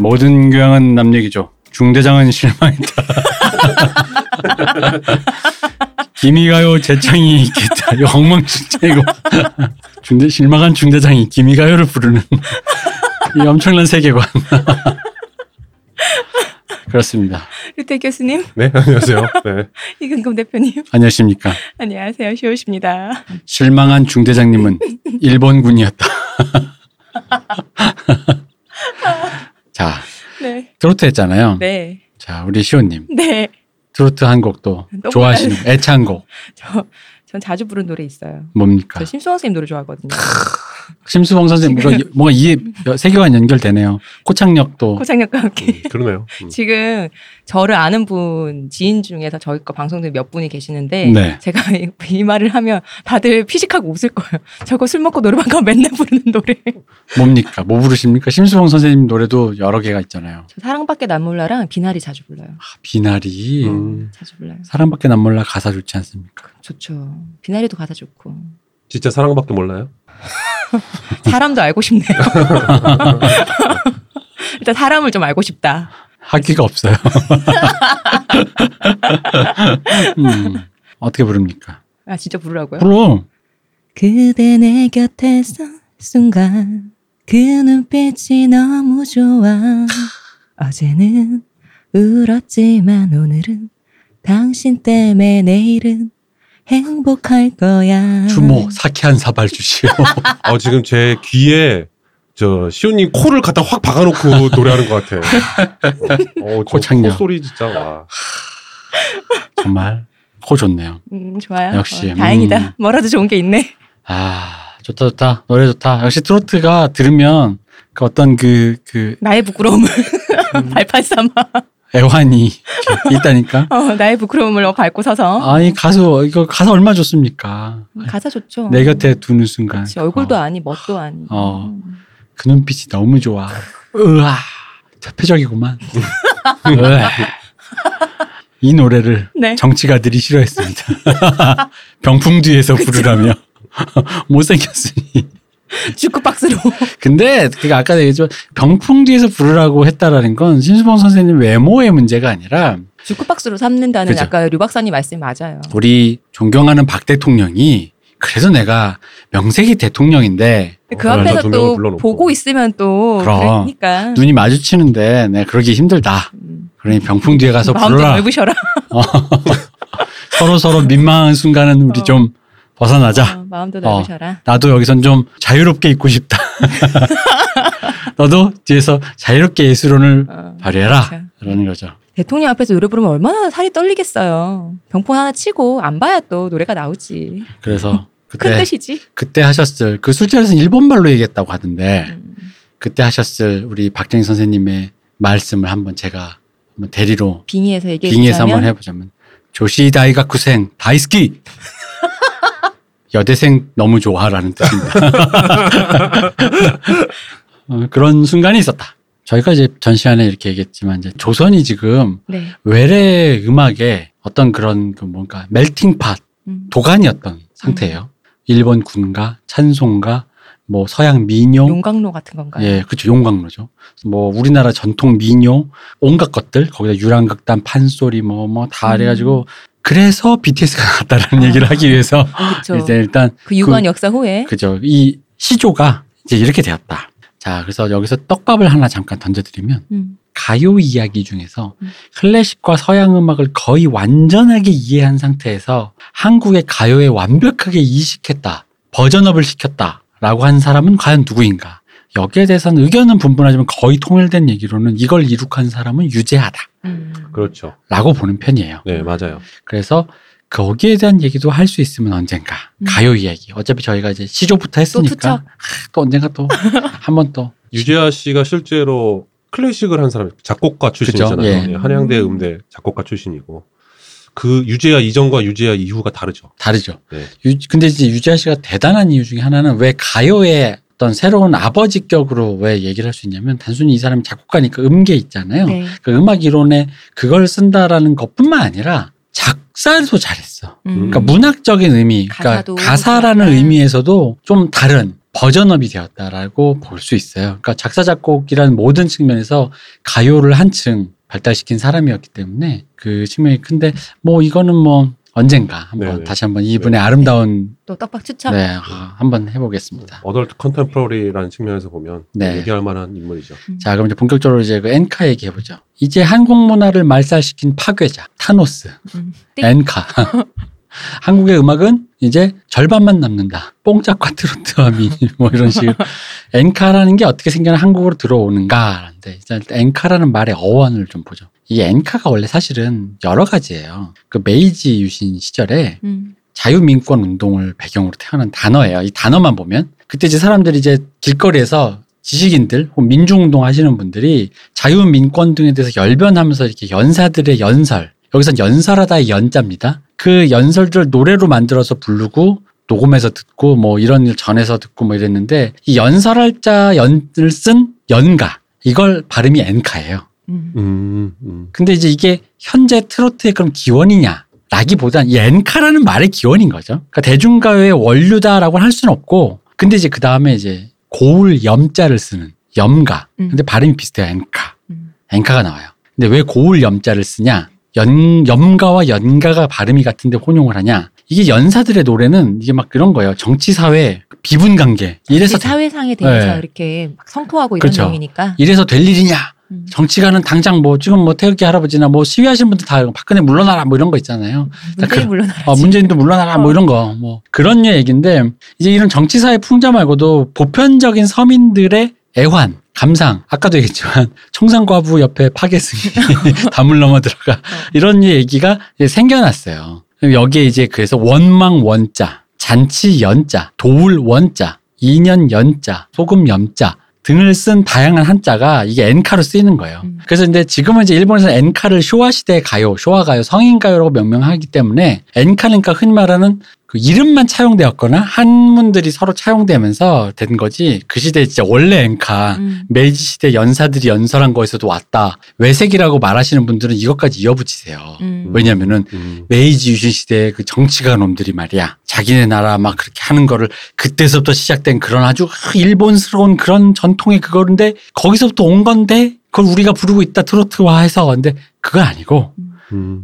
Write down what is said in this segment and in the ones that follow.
모든 교양은 남 얘기죠. 중대장은 실망했다. 김이가요 재창이 있겠다. 이거 엉망진짜 이거. 실망한 중대장이 김이가요를 부르는 이 엄청난 세계관. 그렇습니다. 류태 교수님. 네, 안녕하세요. 네. 이근검 대표님. 안녕하십니까. 안녕하세요. 시오십니다. 실망한 중대장님은 일본군이었다. 자, 네. 트로트 했잖아요. 네. 자, 우리 시오님. 네. 트로트 한 곡도 좋아하시는 애창곡. 전 자주 부른 노래 있어요. 뭡니까? 저 심수봉 선생님 노래 좋아하거든요. 심수봉 선생님 뭔가 이해 세계관 연결되네요. 코창력도. 코창력과 함께. 그러네요. 지금 저를 아는 분 지인 중에서 저희 거 방송들 몇 분이 계시는데 네. 제가 이 말을 하면 다들 피식하고 웃을 거예요. 저거 술 먹고 노래방 가면 맨날 부르는 노래. 뭡니까? 뭐 부르십니까? 심수봉 선생님 노래도 여러 개가 있잖아요. 저 사랑밖에 난 몰라랑 비나리 자주 불러요. 아, 비나리. 자주 불러요. 사랑밖에 난 몰라 가사 좋지 않습니까? 좋죠. 비나리도 가사 좋고. 진짜 사랑밖에 몰라요? 사람도 알고 싶네요. 일단 사람을 좀 알고 싶다. 학기가 없어요. 어떻게 부릅니까? 아 진짜 부르라고요? 불러. 그대 내 곁에서 순간 그 눈빛이 너무 좋아. 어제는 울었지만 오늘은 당신 때문에 내일은 행복할 거야. 주모 사케한 사발 주시오. 지금 제 귀에 저 시온님 코를 갖다 확 박아놓고 노래하는 것 같아요. 코창력 소리 진짜 와. 정말 코 좋네요. 좋아요. 역시 다행이다. 뭐라도 좋은 게 있네. 아 좋다 좋다 노래 좋다. 역시 트로트가 들으면 그 어떤 그 나의 부끄러움을 발판 삼아. 애환이 있다니까. 나의 부끄러움을 밟고 서서. 아니 가수 이거 가사 얼마나 좋습니까. 가사 좋죠. 내 곁에 두는 순간. 그치, 얼굴도 아니 멋도 아니. 그 눈빛이 너무 좋아. 으아 자폐적이구만. 이 노래를 네. 정치가들이 싫어했습니다. 병풍 뒤에서 부르라며 못생겼으니. 주크박스로. 근데 그러니까 아까 얘기했지만 병풍 뒤에서 부르라고 했다라는 건 심수봉 선생님 외모의 문제가 아니라 주크박스로 삼는다는 그죠? 아까 류 박사님 말씀이 맞아요. 우리 존경하는 박 대통령이 그래서 내가 명색이 대통령인데 그 앞에서 또 보고 있으면 또 그러니까 눈이 마주치는데 내가 그러기 힘들다. 그러니 병풍 뒤에 가서 부르라. 마음도 넓으셔라. 서로 민망한 순간은 우리 좀 벗어나자. 마음도 넓으셔라. 나도 여기선 좀 자유롭게 있고 싶다. 너도 뒤에서 자유롭게 예술혼을 발휘해라. 그렇죠. 그러는 거죠. 대통령 앞에서 노래 부르면 얼마나 살이 떨리겠어요. 병풍 하나 치고 안 봐야 또 노래가 나오지. 그래서 그때, 큰 뜻이지. 그때 하셨을 그 술자리에서는 일본말로 얘기했다고 하던데 그때 하셨을 우리 박정희 선생님의 말씀을 한번 제가 한번 대리로 빙의해서 얘기해서 한번 해보자면 조시 다이가쿠생 다이스키. 여대생 너무 좋아라는 뜻입니다. 그런 순간이 있었다. 저희가 이제 전 시간에 이렇게 얘기했지만 이제 조선이 지금 네. 외래 음악의 어떤 그런 그 뭔가 멜팅팟 도가니였던 상태예요. 일본 군가 찬송가 뭐 서양 민요 용광로 같은 건가요? 예, 그렇죠. 용광로죠. 뭐 우리나라 전통 민요 온갖 것들 거기다 유랑극단 판소리 뭐 다 해가지고. 그래서 BTS가 나왔다라는 얘기를 하기 위해서 일단 그 유관 역사 후에 그죠 이 시조가 이제 이렇게 되었다. 자 그래서 여기서 떡밥을 하나 잠깐 던져드리면 가요 이야기 중에서 클래식과 서양 음악을 거의 완전하게 이해한 상태에서 한국의 가요에 완벽하게 이식했다, 버전업을 시켰다라고 한 사람은 과연 누구인가? 여기에 대해서는 의견은 분분하지만 거의 통일된 얘기로는 이걸 이룩한 사람은 유재하다. 그렇죠. 라고 보는 편이에요. 네, 맞아요. 그래서 거기에 대한 얘기도 할 수 있으면 언젠가 가요 이야기. 어차피 저희가 이제 시조부터 했으니까 또 언젠가 또 한 번 또. 유재하 씨가 실제로 클래식을 한 사람이 작곡가 출신이잖아요. 예. 한양대 음대 작곡가 출신이고. 그 유재하 이전과 유재하 이후가 다르죠. 다르죠. 네. 근데 이제 유재하 씨가 대단한 이유 중에 하나는 왜 가요에 어떤 새로운 아버지격으로 왜 얘기를 할 수 있냐면 단순히 이 사람이 작곡가니까 음계 있잖아요. 네. 그 음악 이론에 그걸 쓴다라는 것뿐만 아니라 작사도 잘했어. 그러니까 문학적인 의미, 그러니까 가사라는 의미에서도 좀 다른 버전업이 되었다라고 볼 수 있어요. 그러니까 작사 작곡이라는 모든 측면에서 가요를 한층 발달시킨 사람이었기 때문에 그 측면이 큰데 뭐 이거는 뭐 언젠가 한번 네네. 다시 한번 이분의 네네. 아름다운 또 떡밥 추첨 네, 한번 해보겠습니다. 어덜트 컨템포러리라는 측면에서 보면 네. 얘기할 만한 인물이죠. 자 그럼 이제 본격적으로 이제 그 엔카 얘기해보죠. 이제 한국 문화를 말살시킨 파괴자 타노스 엔카. 한국의 음악은 이제 절반만 남는다. 뽕짝과 트로트와 미니 뭐 이런 식으로 엔카라는 게 어떻게 생겨나 한국으로 들어오는가라는데 일단 엔카라는 말의 어원을 좀 보죠. 이 엔카가 원래 사실은 여러 가지예요. 그 메이지 유신 시절에 자유민권 운동을 배경으로 태어난 단어예요. 이 단어만 보면 그때 이제 사람들이 이제 길거리에서 지식인들 혹은 민주운동 하시는 분들이 자유민권 등에 대해서 열변하면서 이렇게 연사들의 연설 여기선 연설하다의 연자입니다. 그 연설들을 노래로 만들어서 부르고 녹음해서 듣고 뭐 이런 일 전해서 듣고 뭐 이랬는데 이 연설할 자 연을 쓴 연가 이걸 발음이 엔카예요. 근데 이제 이게 현재 트로트의 그런 기원이냐 라기보단 이 엔카라는 말의 기원인 거죠. 그러니까 대중가요의 원류다라고 할 수는 없고 근데 이제 그 다음에 이제 고을 염자를 쓰는 염가 근데 발음이 비슷해요. 엔카. 엔카가 나와요. 근데 왜 고을 염자를 쓰냐 염가와 연가가 발음이 같은데 혼용을 하냐. 이게 연사들의 노래는 이게 막 그런 거예요. 정치사회 비분관계. 이래서 사회상에 대해서 네. 이렇게 막 성토하고 이런 그렇죠. 내용이니까. 이래서 될 일이냐. 정치가는 당장 뭐 지금 뭐 태극기 할아버지나 뭐 시위하신 분들 다 박근혜 물러나라 뭐 이런 거 있잖아요. 문재인 물러나라. 문재인도 물러나라 뭐 이런 거. 뭐 그런 얘기인데 이제 이런 정치사회 풍자 말고도 보편적인 서민들의 애환. 감상, 아까도 얘기했지만 청산과부 옆에 파괴승이 담을 넘어 들어가 이런 얘기가 이제 생겨났어요. 여기에 이제 그래서 원망 원자, 잔치 연자, 도울 원자, 인연 연자, 소금 염자 등을 쓴 다양한 한자가 이게 엔카로 쓰이는 거예요. 그래서 근데 지금은 이제 일본에서는 엔카를 쇼와 시대의 가요, 쇼와 가요, 성인 가요라고 명명하기 때문에 엔카는 그러니까 흔히 말하는 그 이름만 차용되었거나 한문들이 서로 차용되면서 된 거지 그 시대에 진짜 원래 엔카 메이지 시대 연사들이 연설한 거에서도 왔다. 외색이라고 말하시는 분들은 이것까지 이어붙이세요. 왜냐면은 메이지 유신 시대의 그 정치가 놈들이 말이야. 자기네 나라 막 그렇게 하는 거를 그때서부터 시작된 그런 아주 일본스러운 그런 전통의 그거인데 거기서부터 온 건데 그걸 우리가 부르고 있다. 트로트화해서 근데 그건 아니고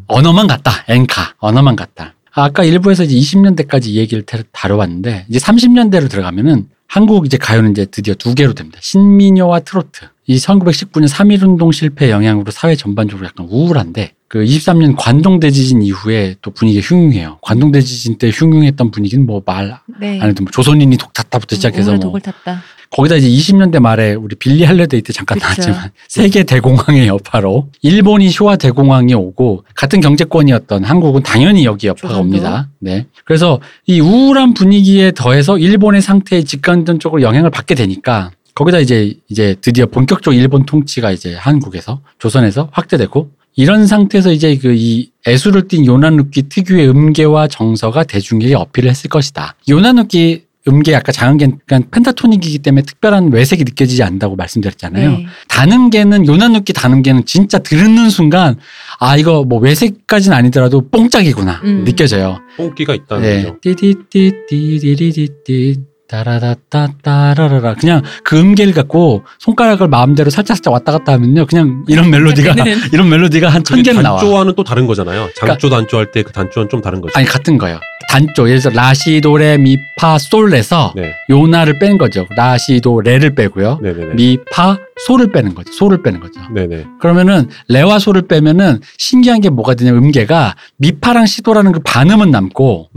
언어만 같다. 엔카 언어만 같다. 아까 일부에서 이제 20년대까지 이 얘기를 다뤄봤는데 이제 30년대로 들어가면은 한국 이제 가요는 이제 드디어 두 개로 됩니다. 신민요와 트로트. 이 1919년 3.1운동 실패의 영향으로 사회 전반적으로 약간 우울한데 그 23년 관동대지진 이후에 또 분위기가 흉흉해요. 관동대지진 때 흉흉했던 분위기는 뭐 말 네. 안 해도 뭐 조선인이 독탔다부터 시작해서 뭐 독을 탔다. 거기다 이제 20년대 말에 우리 빌리 할리데이 때 잠깐 그쵸. 나왔지만 세계 대공황의 여파로 일본이 쇼와 대공황이 오고 같은 경제권이었던 한국은 당연히 여기 여파가 옵니다. 네. 그래서 이 우울한 분위기에 더해서 일본의 상태에 직간접적으로 영향을 받게 되니까 거기다 이제 드디어 본격적으로 일본 통치가 이제 한국에서 조선에서 확대되고 이런 상태에서 이제 그 이 애수를 띤 요나누키 특유의 음계와 정서가 대중에게 어필을 했을 것이다. 요나누키 음계 아까 장음계는 펜타토닉이기 때문에 특별한 외색이 느껴지지 않는다고 말씀드렸잖아요. 네. 단음계는 요나누키 단음계는 진짜 들은 순간 아 이거 뭐 외색까지는 아니더라도 뽕짝이구나 느껴져요. 뽕기가 있다는 네. 거죠. 띠띠띠띠띠리리띠 따라다따따라라라 그냥 그 음계를 갖고 손가락을 마음대로 살짝살짝 왔다 갔다 하면요 그냥 이런 멜로디가 한 1,000개는 나와. 단조와는 또 다른 거잖아요. 장조 그러니까, 단조할 때 그 단조는 좀 다른 거죠. 아니 같은 거예요. 단조 예를 들어 라시도레미파솔에서 네. 요나를 뺀 거죠. 라시도레를 빼고요. 네네네. 미파솔을 빼는 거죠. 솔을 빼는 거죠. 네네. 그러면은 레와 솔을 빼면은 신기한 게 뭐가 되냐면 음계가 미파랑 시도라는 그 반음은 남고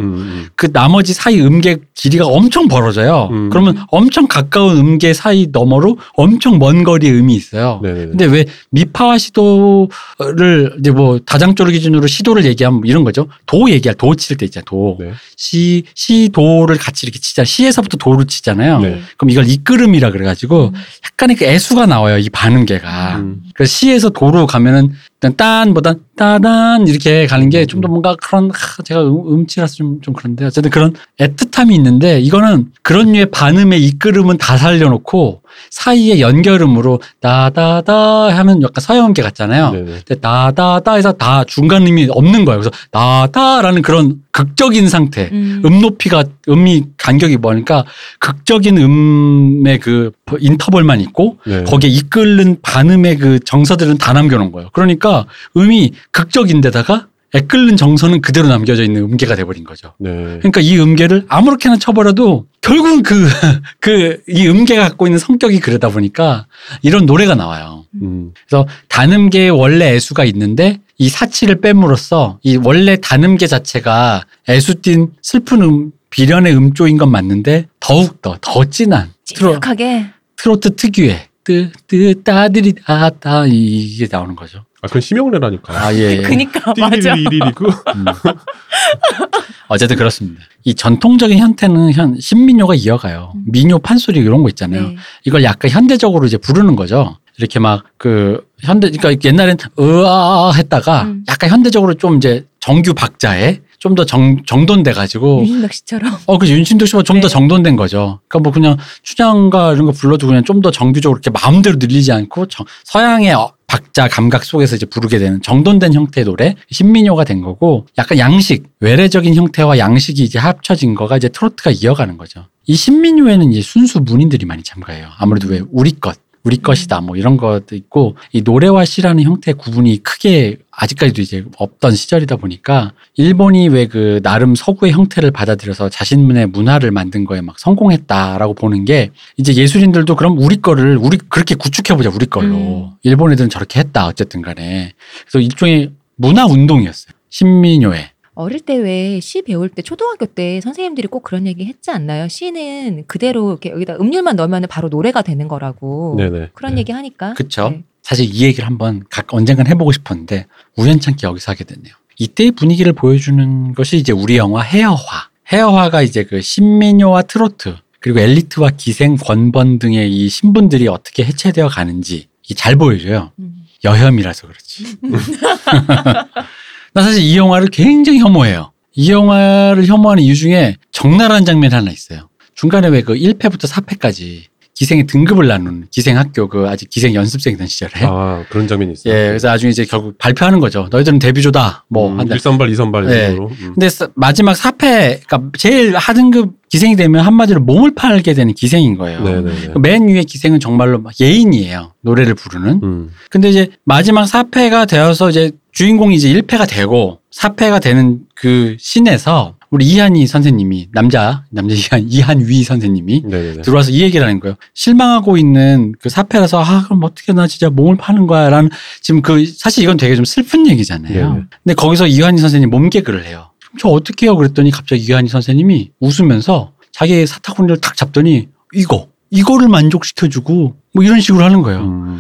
그 나머지 사이 음계 길이가 엄청 벌어져요. 그러면 엄청 가까운 음계 사이 너머로 엄청 먼 거리의 음이 있어요. 네네네. 근데 왜 미파와 시도를 이제 뭐 다장조를 기준으로 시도를 얘기하면 이런 거죠. 도 얘기할 도 칠 때 있잖아요. 도. 네. 시, 도를 같이 이렇게 치잖아요. 시에서부터 도를 치잖아요. 네. 그럼 이걸 이끌음이라 그래가지고 약간의 그 애수가 나와요. 이 반음계가. 그래서 시에서 도로 가면은 일단 딴보단 따단 이렇게 가는 게 좀 더 뭔가 그런 제가 음치라서 좀 그런데 어쨌든 그런 애틋함이 있는데 이거는 그런 류의 반음의 이끌음은 다 살려놓고 사이에 연결음으로 다다다 하면 약간 서양음계 같잖아요. 네네. 근데 다다다에서 다 중간음이 없는 거예요. 그래서 다다라는 그런 극적인 상태, 높이가 음이 간격이 뭐니까 극적인 음의 그 인터벌만 있고 네. 거기에 이끌는 반음의 그 정서들은 다 남겨놓은 거예요. 그러니까 음이 극적인데다가 애끓는 정서는 그대로 남겨져 있는 음계가 돼버린 거죠. 네. 그러니까 이 음계를 아무렇게나 쳐버려도 결국은 이 음계가 갖고 있는 성격이 그러다 보니까 이런 노래가 나와요. 그래서 단음계의 원래 애수가 있는데 이 사치를 뺨으로써 이 원래 단음계 자체가 애수띤 슬픈 비련의 음조인 건 맞는데 더욱 더 진한 찐득하게 트로트 특유의 뜨뜨 따들이 아따 이게 나오는 거죠. 아, 그건 심형래라니까. 아, 예. 그니까, 맞아. 어쨌든 그렇습니다. 이 전통적인 현태는 신민요가 이어가요. 민요, 판소리 이런 거 있잖아요. 네. 이걸 약간 현대적으로 이제 부르는 거죠. 이렇게 막 그러니까 옛날엔 으아 했다가 약간 현대적으로 좀 이제 정규 박자에 좀 더 정돈돼 가지고 윤신덕 씨처럼. 그 윤신덕 씨가 좀 더 네. 정돈된 거죠. 그러니까 뭐 그냥 춘향가 이런 거 불러도 그냥 좀 더 정규적으로 이렇게 마음대로 늘리지 않고 서양의 박자 감각 속에서 이제 부르게 되는 정돈된 형태의 노래, 신민요가 된 거고, 약간 양식, 외래적인 형태와 양식이 이제 합쳐진 거가 이제 트로트가 이어가는 거죠. 이 신민요에는 이제 순수 문인들이 많이 참가해요. 아무래도 왜 우리 것이다 뭐 이런 것도 있고, 이 노래와 시라는 형태의 구분이 크게 아직까지도 이제 없던 시절이다 보니까 일본이 왜 그 나름 서구의 형태를 받아들여서 자신만의 문화를 만든 거에 막 성공했다라고 보는 게, 이제 예술인들도 그럼 우리 거를 우리 그렇게 구축해보자, 우리 걸로. 일본 애들은 저렇게 했다 어쨌든 간에. 그래서 일종의 문화 운동이었어요, 신민요에. 어릴 때 왜 시 배울 때 초등학교 때 선생님들이 꼭 그런 얘기 했지 않나요? 시는 그대로 이렇게 여기다 음률만 넣으면 바로 노래가 되는 거라고. 네네. 그런 네. 얘기 하니까. 그렇죠. 네. 사실 이 얘기를 한번 언젠간 해보고 싶었는데 우연찮게 여기서 하게 됐네요. 이때의 분위기를 보여주는 것이 이제 우리 영화 헤어화. 헤어화가 이제 그 신민요와 트로트 그리고 엘리트와 기생, 권번 등의 이 신분들이 어떻게 해체되어 가는지 이게 잘 보여줘요. 여혐이라서 그렇지. 나 사실 이 영화를 굉장히 혐오해요. 이 영화를 혐오하는 이유 중에 적나라한 장면이 하나 있어요. 중간에 왜 그 1패부터 4패까지 기생의 등급을 나누는 기생학교, 그 아직 기생 연습생이던 시절에. 아, 그런 장면이 있어요. 예, 그래서 나중에 이제 결국 발표하는 거죠. 너희들은 데뷔조다. 뭐 1선발, 2선발. 예. 근데 마지막 4패, 그러니까 제일 하등급 기생이 되면 한마디로 몸을 팔게 되는 기생인 거예요. 네네네. 맨 위에 기생은 정말로 예인이에요, 노래를 부르는. 근데 이제 마지막 4패가 되어서 이제 주인공이 이제 1패가 되고 4패가 되는 그 신에서 우리 이한이 선생님이, 남자 이한위 선생님이 네네네. 들어와서 이 얘기를 하는 거예요. 실망하고 있는 그 4패라서 그럼 어떻게 나 진짜 몸을 파는 거야 라는, 지금 사실 이건 되게 좀 슬픈 얘기잖아요. 네네. 근데 거기서 이한이 선생님 몸개그를 해요. 저 어떻게 해요? 그랬더니 갑자기 이한희 선생님이 웃으면서 자기의 사타구니를 탁 잡더니 이거를 만족시켜주고 뭐 이런 식으로 하는 거예요.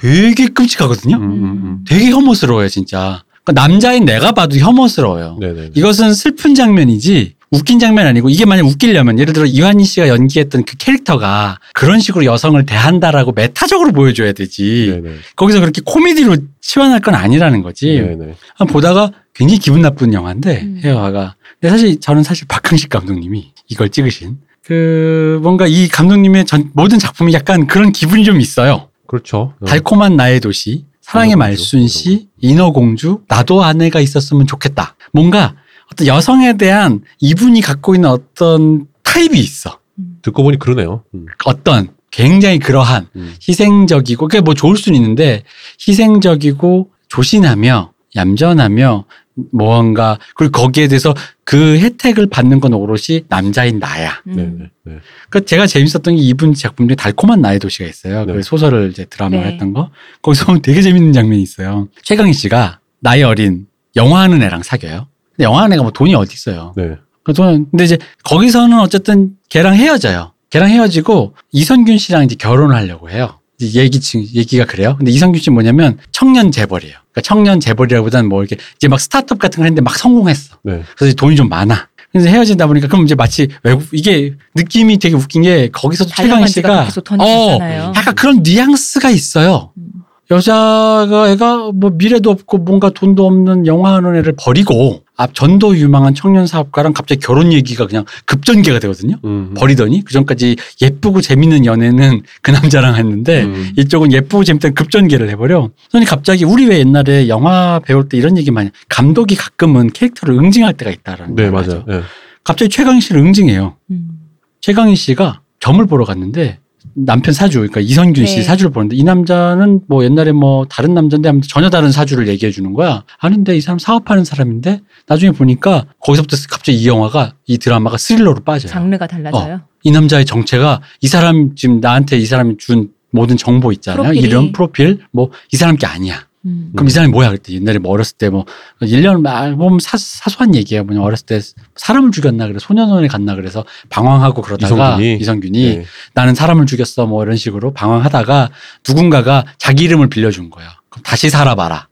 되게 끔찍하거든요. 되게 혐오스러워요, 진짜. 그러니까 남자인 내가 봐도 혐오스러워요. 네네네. 이것은 슬픈 장면이지 웃긴 장면 아니고, 이게 만약 웃기려면 예를 들어 이완희 씨가 연기했던 그 캐릭터가 그런 식으로 여성을 대한다라고 메타적으로 보여줘야 되지. 네네. 거기서 그렇게 코미디로 치환할 건 아니라는 거지. 네네. 보다가 굉장히 기분 나쁜 영화인데 헤어화가. 근데 저는 사실 박항식 감독님이 이걸 찍으신 그 뭔가 이 감독님의 모든 작품이 약간 그런 기분이 좀 있어요. 그렇죠. 달콤한 나의 도시, 사랑의 말순시, 인어공주, 나도 아내가 있었으면 좋겠다. 뭔가 어떤 여성에 대한 이분이 갖고 있는 어떤 타입이 있어. 듣고 보니 그러네요. 어떤 굉장히 그러한 희생적이고, 그게 뭐 좋을 수는 있는데 희생적이고 조신하며 얌전하며 뭔가, 그리고 거기에 대해서 그 혜택을 받는 건 오롯이 남자인 나야. 그러니까 제가 재밌었던 게 이분 작품 중에 달콤한 나의 도시가 있어요. 네. 그 소설을 이제 드라마로 네. 했던 거. 거기서 보면 되게 재밌는 장면이 있어요. 최강희 씨가 나이 어린 영화하는 애랑 사귀어요. 근데 영화하는 애가 뭐 돈이 어디 있어요. 네. 근데 이제 거기서는 어쨌든 걔랑 헤어져요. 걔랑 헤어지고 이선균 씨랑 이제 결혼을 하려고 해요. 얘기가 그래요. 근데 이선균 씨는 뭐냐면 청년 재벌이에요. 그러니까 청년 재벌이라기보다는 뭐 이렇게 이제 막 스타트업 같은 걸 했는데 막 성공했어. 네. 그래서 돈이 좀 많아. 그래서 헤어진다 보니까, 그럼 이제 마치 외국, 이게 느낌이 되게 웃긴 게, 거기서도 최강희 씨가 약간 그런 뉘앙스가 있어요. 여자가 애가 뭐 미래도 없고 뭔가 돈도 없는 영화하는 애를 버리고 전도 유망한 청년 사업가랑 갑자기 결혼 얘기가 그냥 급전개가 되거든요. 버리더니 그전까지 예쁘고 재밌는 연애는 그 남자랑 했는데 이쪽은 예쁘고 재밌다는 급전개를 해버려. 그러니 갑자기 우리 왜 옛날에 영화 배울 때 이런 얘기 많이 감독이 가끔은 캐릭터를 응징할 때가 있다라는 거. 네, 맞아요. 네. 갑자기 최강희 씨를 응징해요. 최강희 씨가 점을 보러 갔는데 남편 사주, 그러니까 이선균 씨 네. 사주를 보는데 이 남자는 뭐 옛날에 뭐 다른 남자인데 아무튼 전혀 다른 사주를 얘기해 주는 거야. 아는데 이 사람 사업하는 사람인데 나중에 보니까 거기서부터 갑자기 이 드라마가 스릴러로 빠져요. 장르가 달라져요? 이 남자의 정체가 이 사람 지금 나한테 이 사람이 준 모든 정보 있잖아요. 프로필이. 이름, 프로필, 뭐 이 사람 게 아니야. 그럼 이 사람이 뭐야 그랬더니 옛날에 뭐 어렸을 때 뭐 1년 보면 사소한 얘기예요. 뭐냐 어렸을 때 사람을 죽였나 그래 소년원에 갔나 그래서 방황하고 그러다가 이성균이 네. 나는 사람을 죽였어 뭐 이런 식으로 방황하다가 누군가가 자기 이름을 빌려준 거야. 그럼 다시 살아봐라.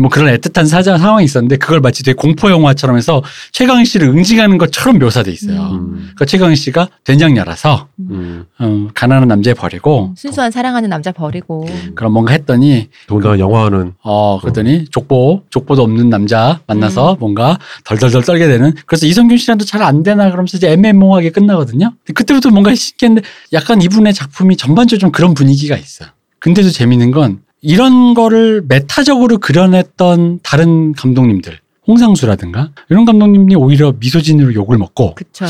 뭐 그런 애틋한 상황이 있었는데 그걸 마치 되게 공포 영화처럼 해서 최강희 씨를 응징하는 것처럼 묘사돼 있어요. 그러니까 최강희 씨가 된장녀라서 가난한 남자 버리고 순수한 사랑하는 남자 버리고 그럼 뭔가 했더니 더군다나 영화는 그랬더니 족보도 없는 남자 만나서 뭔가 덜덜덜 떨게 되는. 그래서 이선균 씨랑도 잘 안 되나 그러면서 이제 애매모호하게 끝나거든요. 그때부터 뭔가 신기했는데 약간 이분의 작품이 전반적으로 좀 그런 분위기가 있어. 근데도 재밌는 건 이런 거를 메타적으로 그려냈던 다른 감독님들, 홍상수라든가 이런 감독님이 오히려 미소진으로 욕을 먹고 그쵸.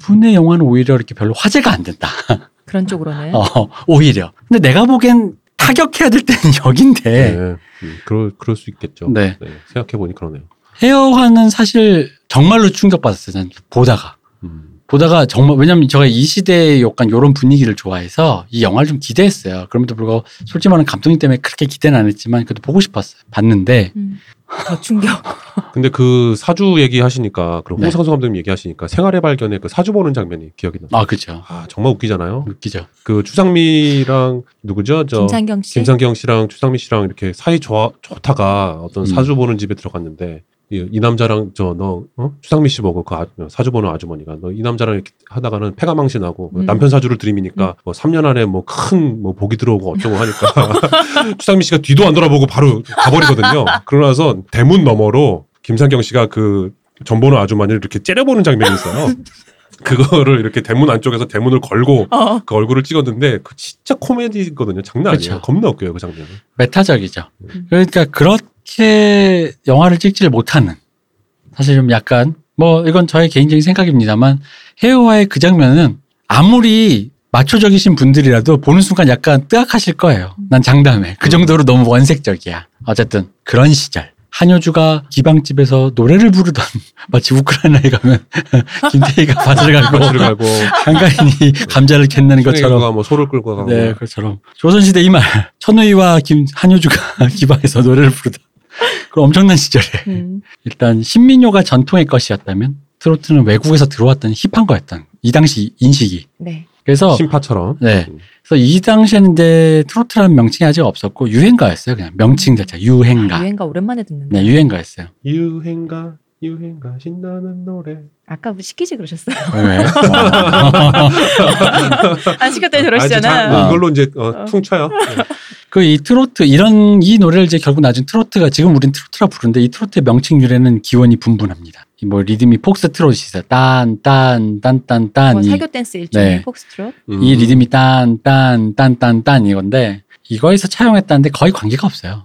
이분의 영화는 오히려 이렇게 별로 화제가 안 된다. 그런 쪽으로는. 오히려. 근데 내가 보기엔 타격해야 될 때는 여긴데. 네, 그럴 수 있겠죠. 네. 네, 생각해보니 그러네요. 헤어화는 사실 정말로 충격받았어요. 난 보다가. 보다가 정말 왜냐하면 제가 이 시대의 약간 이런 분위기를 좋아해서 이 영화를 좀 기대했어요. 그럼에도 불구하고 솔직히 말하면 감독님 때문에 그렇게 기대는 안 했지만 그래도 보고 싶었어요. 봤는데 충격. 근데 그 사주 얘기하시니까 그리고 홍상수 감독님 얘기하시니까 생활의 발견의 그 사주 보는 장면이 기억이 나요. 아 그렇죠. 아 정말 웃기잖아요. 웃기죠. 그 추상미랑 누구죠? 김상경 씨. 김상경 씨랑 추상미 씨랑 이렇게 사이 좋다가 어떤 사주 보는 집에 들어갔는데. 이 남자랑 추상미 씨 보고 그 사주 보는 아주머니가 너 이 남자랑 이렇게 하다가는 패가 망신하고 남편 사주를 들이미니까 3년 안에 큰 복이 들어오고 어쩌고 하니까 추상미 씨가 뒤도 안 돌아보고 바로 가버리거든요. 그러나서 대문 너머로 김상경 씨가 그 전보는 아주머니를 이렇게 째려보는 장면이 있어요. 그거를 이렇게 대문 안쪽에서 대문을 걸고 그 얼굴을 찍었는데 그 진짜 코미디거든요. 장난 아니에요. 그쵸. 겁나 웃겨요. 그 장면은. 메타적이죠. 그러니까 그렇게 영화를 찍지를 못하는 사실 좀 약간 뭐 이건 저의 개인적인 생각입니다만 헤어와의 그 장면은 아무리 마초적이신 분들이라도 보는 순간 약간 뜨악하실 거예요. 난 장담해. 그 정도로 너무 원색적이야. 어쨌든 그런 시절. 한효주가 기방집에서 노래를 부르던 마치 우크라이나에 가면 김태희가 밭을 가고 한가인이 감자를 캔다는 것처럼 뭐 소를 끌고 가고 네, 그처럼 조선시대 이 말 천우희와 한효주가 기방에서 노래를 부르던 그런 엄청난 시절에 일단 신민요가 전통의 것이었다면 트로트는 외국에서 들어왔던 힙한 거였던 이 당시 인식이 네. 그래서 신파처럼 네. 그래서 이 당시에는 이제 트로트라는 명칭이 아직 없었고 유행가였어요. 그냥 명칭 자체 유행가. 아, 유행가 오랜만에 듣는데. 네, 유행가였어요. 유행가 신나는 노래. 아까 뭐 시키지 그러셨어요? 왜? 안 시켰더니 저러시잖아. 이걸로 이제 퉁쳐요. 네. 그 이 트로트 이 노래를 이제 결국 나중에 트로트가 지금 우린 트로트라 부르는데 이 트로트의 명칭 유래는 기원이 분분합니다. 뭐 리듬이 폭스트롯이 있어요. 딴딴딴딴딴. 사교 댄스 일종의 네. 폭스트롯. 이 리듬이 딴딴딴딴딴 이건데 이거에서 차용했다는데 거의 관계가 없어요.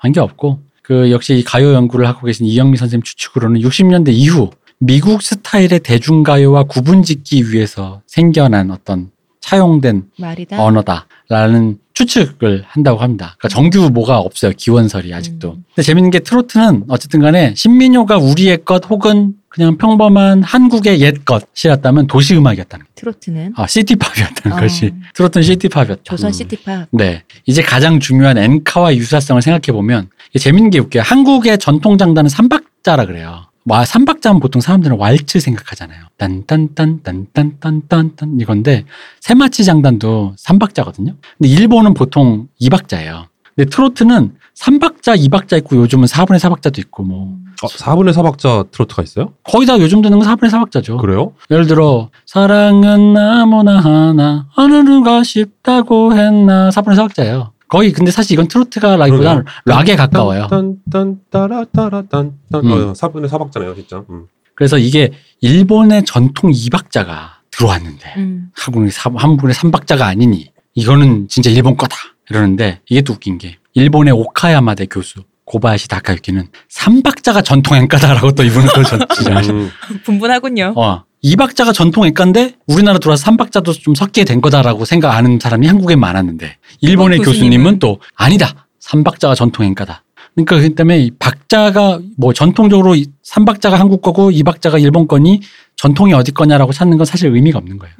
관계 없고 그 역시 가요 연구를 하고 계신 이영미 선생님 추측으로는 60년대 이후 미국 스타일의 대중가요와 구분짓기 위해서 생겨난 어떤 차용된 말이다. 언어다라는 추측을 한다고 합니다. 그러니까 정규 뭐가 없어요. 기원설이 아직도. 근데 재밌는 게 트로트는 어쨌든 간에 신민요가 우리의 것 혹은 그냥 평범한 한국의 옛 것이었다면 도시음악이었다는 거예요. 트로트는? 시티팝이었다는 것이. 트로트는 시티팝이었다. 조선 시티팝. 네. 이제 가장 중요한 엔카와 유사성을 생각해보면 재밌는 게 웃겨요. 한국의 전통장단은 3박자라 그래요. 삼박자면 보통 사람들은 왈츠 생각하잖아요. 딴딴딴딴딴딴딴 이건데 세마치 장단도 3박자거든요. 근데 일본은 보통 2박자예요. 근데 트로트는 3박자, 2박자 있고 요즘은 4분의 4박자도 있고 뭐 4분의 4박자 트로트가 있어요? 거의 다 요즘 듣는 건 4분의 4박자죠. 그래요? 예를 들어 사랑은 아무나 하나 어느 누가 쉽다고 했나 4분의 4박자예요. 거의 근데 사실 이건 트로트가라기보다는 락에 가까워요. 4분의 4박자네요 진짜. 그래서 이게 일본의 전통 2박자가 들어왔는데 한국의 3박자가 아니니 이거는 진짜 일본 거다 이러는데, 이게 또 웃긴 게 일본의 오카야마대 교수 고바야시 다카유키는 3박자가 전통 엔카다라고 또 이분은 그걸 주장하셨어요. 분분하군요. 2박자가 전통 엔카인데 우리나라 들어와서 3박자도 좀 섞게 된 거다라고 생각하는 사람이 한국에 많았는데 일본의 교수님은 또 아니다, 3박자가 전통 엔카다. 그러니까 그 때문에 이 박자가 뭐 전통적으로 3박자가 한국 거고 2박자가 일본 거니 전통이 어디 거냐라고 찾는 건 사실 의미가 없는 거예요.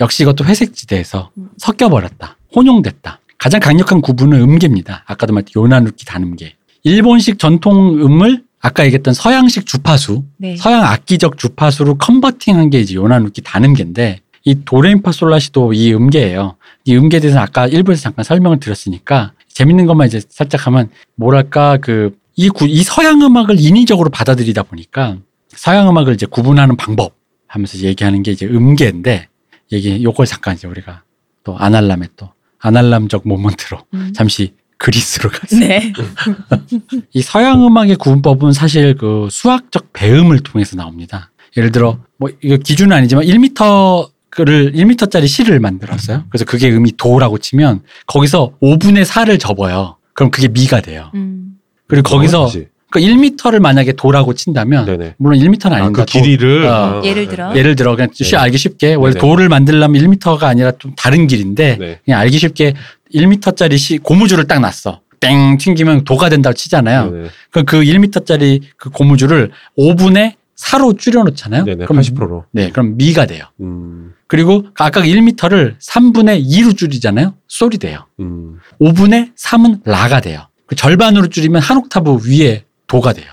역시 이것도 회색지대에서 섞여버렸다. 혼용됐다. 가장 강력한 구분은 음계입니다. 아까도 말했듯이 요나누키 단음계. 일본식 전통음을 아까 얘기했던 서양식 주파수, 네. 서양 악기적 주파수로 컨버팅한 게 이제 요나누키 단음계인데 이 도레미파솔라시도 이 음계예요. 이 음계에 대해서는 아까 일부에서 잠깐 설명을 드렸으니까 재밌는 것만 이제 살짝 하면 뭐랄까 이 서양 음악을 인위적으로 받아들이다 보니까 서양 음악을 이제 구분하는 방법 하면서 얘기하는 게 이제 음계인데 요걸 잠깐 이제 우리가 또 아날람의 또 아날람적 모먼트로 잠시 그리스로 가서 네. 이 서양 음악의 구분법은 사실 그 수학적 배음을 통해서 나옵니다. 예를 들어 뭐 이거 기준은 아니지만 1m짜리 실을 만들었어요. 그래서 그게 음이 도라고 치면 거기서 5분의 4를 접어요. 그럼 그게 미가 돼요. 그리고 거기서 그 1m를 만약에 도라고 친다면 네네. 물론 1m는 아닌가. 그 길이를 예를 들어 그냥 네. 알기 쉽게 원래 네네. 도를 만들려면 1m가 아니라 좀 다른 길인데 네. 그냥 알기 쉽게 1m짜리 고무줄을 딱 놨어. 땡 튕기면 도가 된다고 치잖아요. 네네. 그럼 그 1m짜리 그 고무줄을 5분의 4로 줄여놓잖아요. 네네. 그럼 80%로. 네, 그럼 미가 돼요. 그리고 아까 1m를 3분의 2로 줄이잖아요. 솔이 돼요. 5분의 3은 라가 돼요. 그 절반으로 줄이면 한 옥타브 위에 도가 돼요.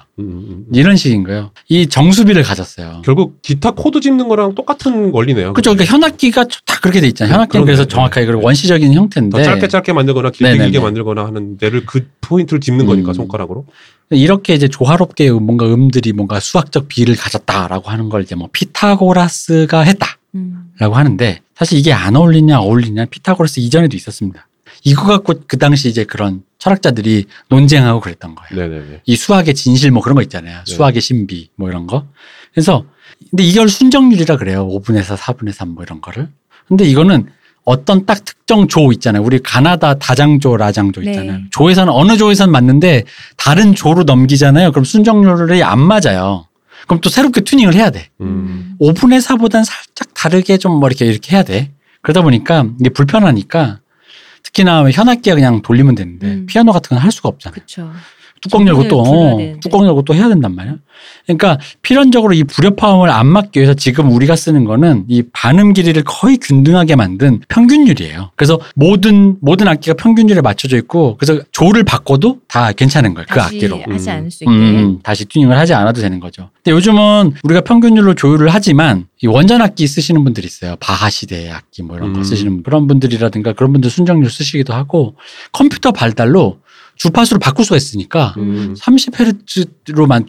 이런 식인 거예요. 이 정수비를 가졌어요. 결국 기타 코드 짚는 거랑 똑같은 원리네요. 그렇죠. 그러니까 현악기가 다 그렇게 돼 있잖아요. 현악기는 그래서 정확하게 네. 원시적인 형태인데 더 짧게 만들거나 길게 만들거나 하는 데를 그 포인트를 짚는 거니까 손가락으로. 이렇게 이제 조화롭게 뭔가 음들이 뭔가 수학적 비를 가졌다라고 하는 걸 이제 뭐 피타고라스가 했다라고 하는데 사실 이게 안 어울리냐 피타고라스 이전에도 있었습니다. 이거 갖고 그 당시 이제 그런 철학자들이 논쟁하고 그랬던 거예요. 네네네. 이 수학의 진실 뭐 그런 거 있잖아요. 네. 수학의 신비 뭐 이런 거. 그래서 근데 이걸 순정률이라 그래요. 5분의 4, 4분의 3 뭐 이런 거를. 근데 이거는 어떤 딱 특정 조 있잖아요. 우리 가나다 다장조, 라장조 있잖아요. 네. 조에서는 어느 조에서는 맞는데 다른 조로 넘기잖아요. 그럼 순정률이 안 맞아요. 그럼 또 새롭게 튜닝을 해야 돼. 5분의 4보다는 살짝 다르게 좀 뭐 이렇게 해야 돼. 그러다 보니까 이게 불편하니까 특히나 현악기가 그냥 돌리면 되는데 피아노 같은 건 할 수가 없잖아요. 그쵸. 뚜껑 열고 또 해야 된단 말이야. 그러니까 필연적으로 이 불협화음을 안 막기 위해서 지금 우리가 쓰는 거는 이 반음 길이를 거의 균등하게 만든 평균율이에요. 그래서 모든 악기가 평균율에 맞춰져 있고 그래서 조를 바꿔도 다 괜찮은 거예요. 그 악기로. 하지 않을 수 있게. 다시 튜닝을 하지 않아도 되는 거죠. 근데 요즘은 우리가 평균율로 조율을 하지만 이 원전 악기 쓰시는 분들이 있어요. 바하 시대의 악기 뭐 이런 거 쓰시는 그런 분들이라든가 그런 분들 순정률 쓰시기도 하고 컴퓨터 발달로 주파수를 바꿀 수가 있으니까 30Hz로만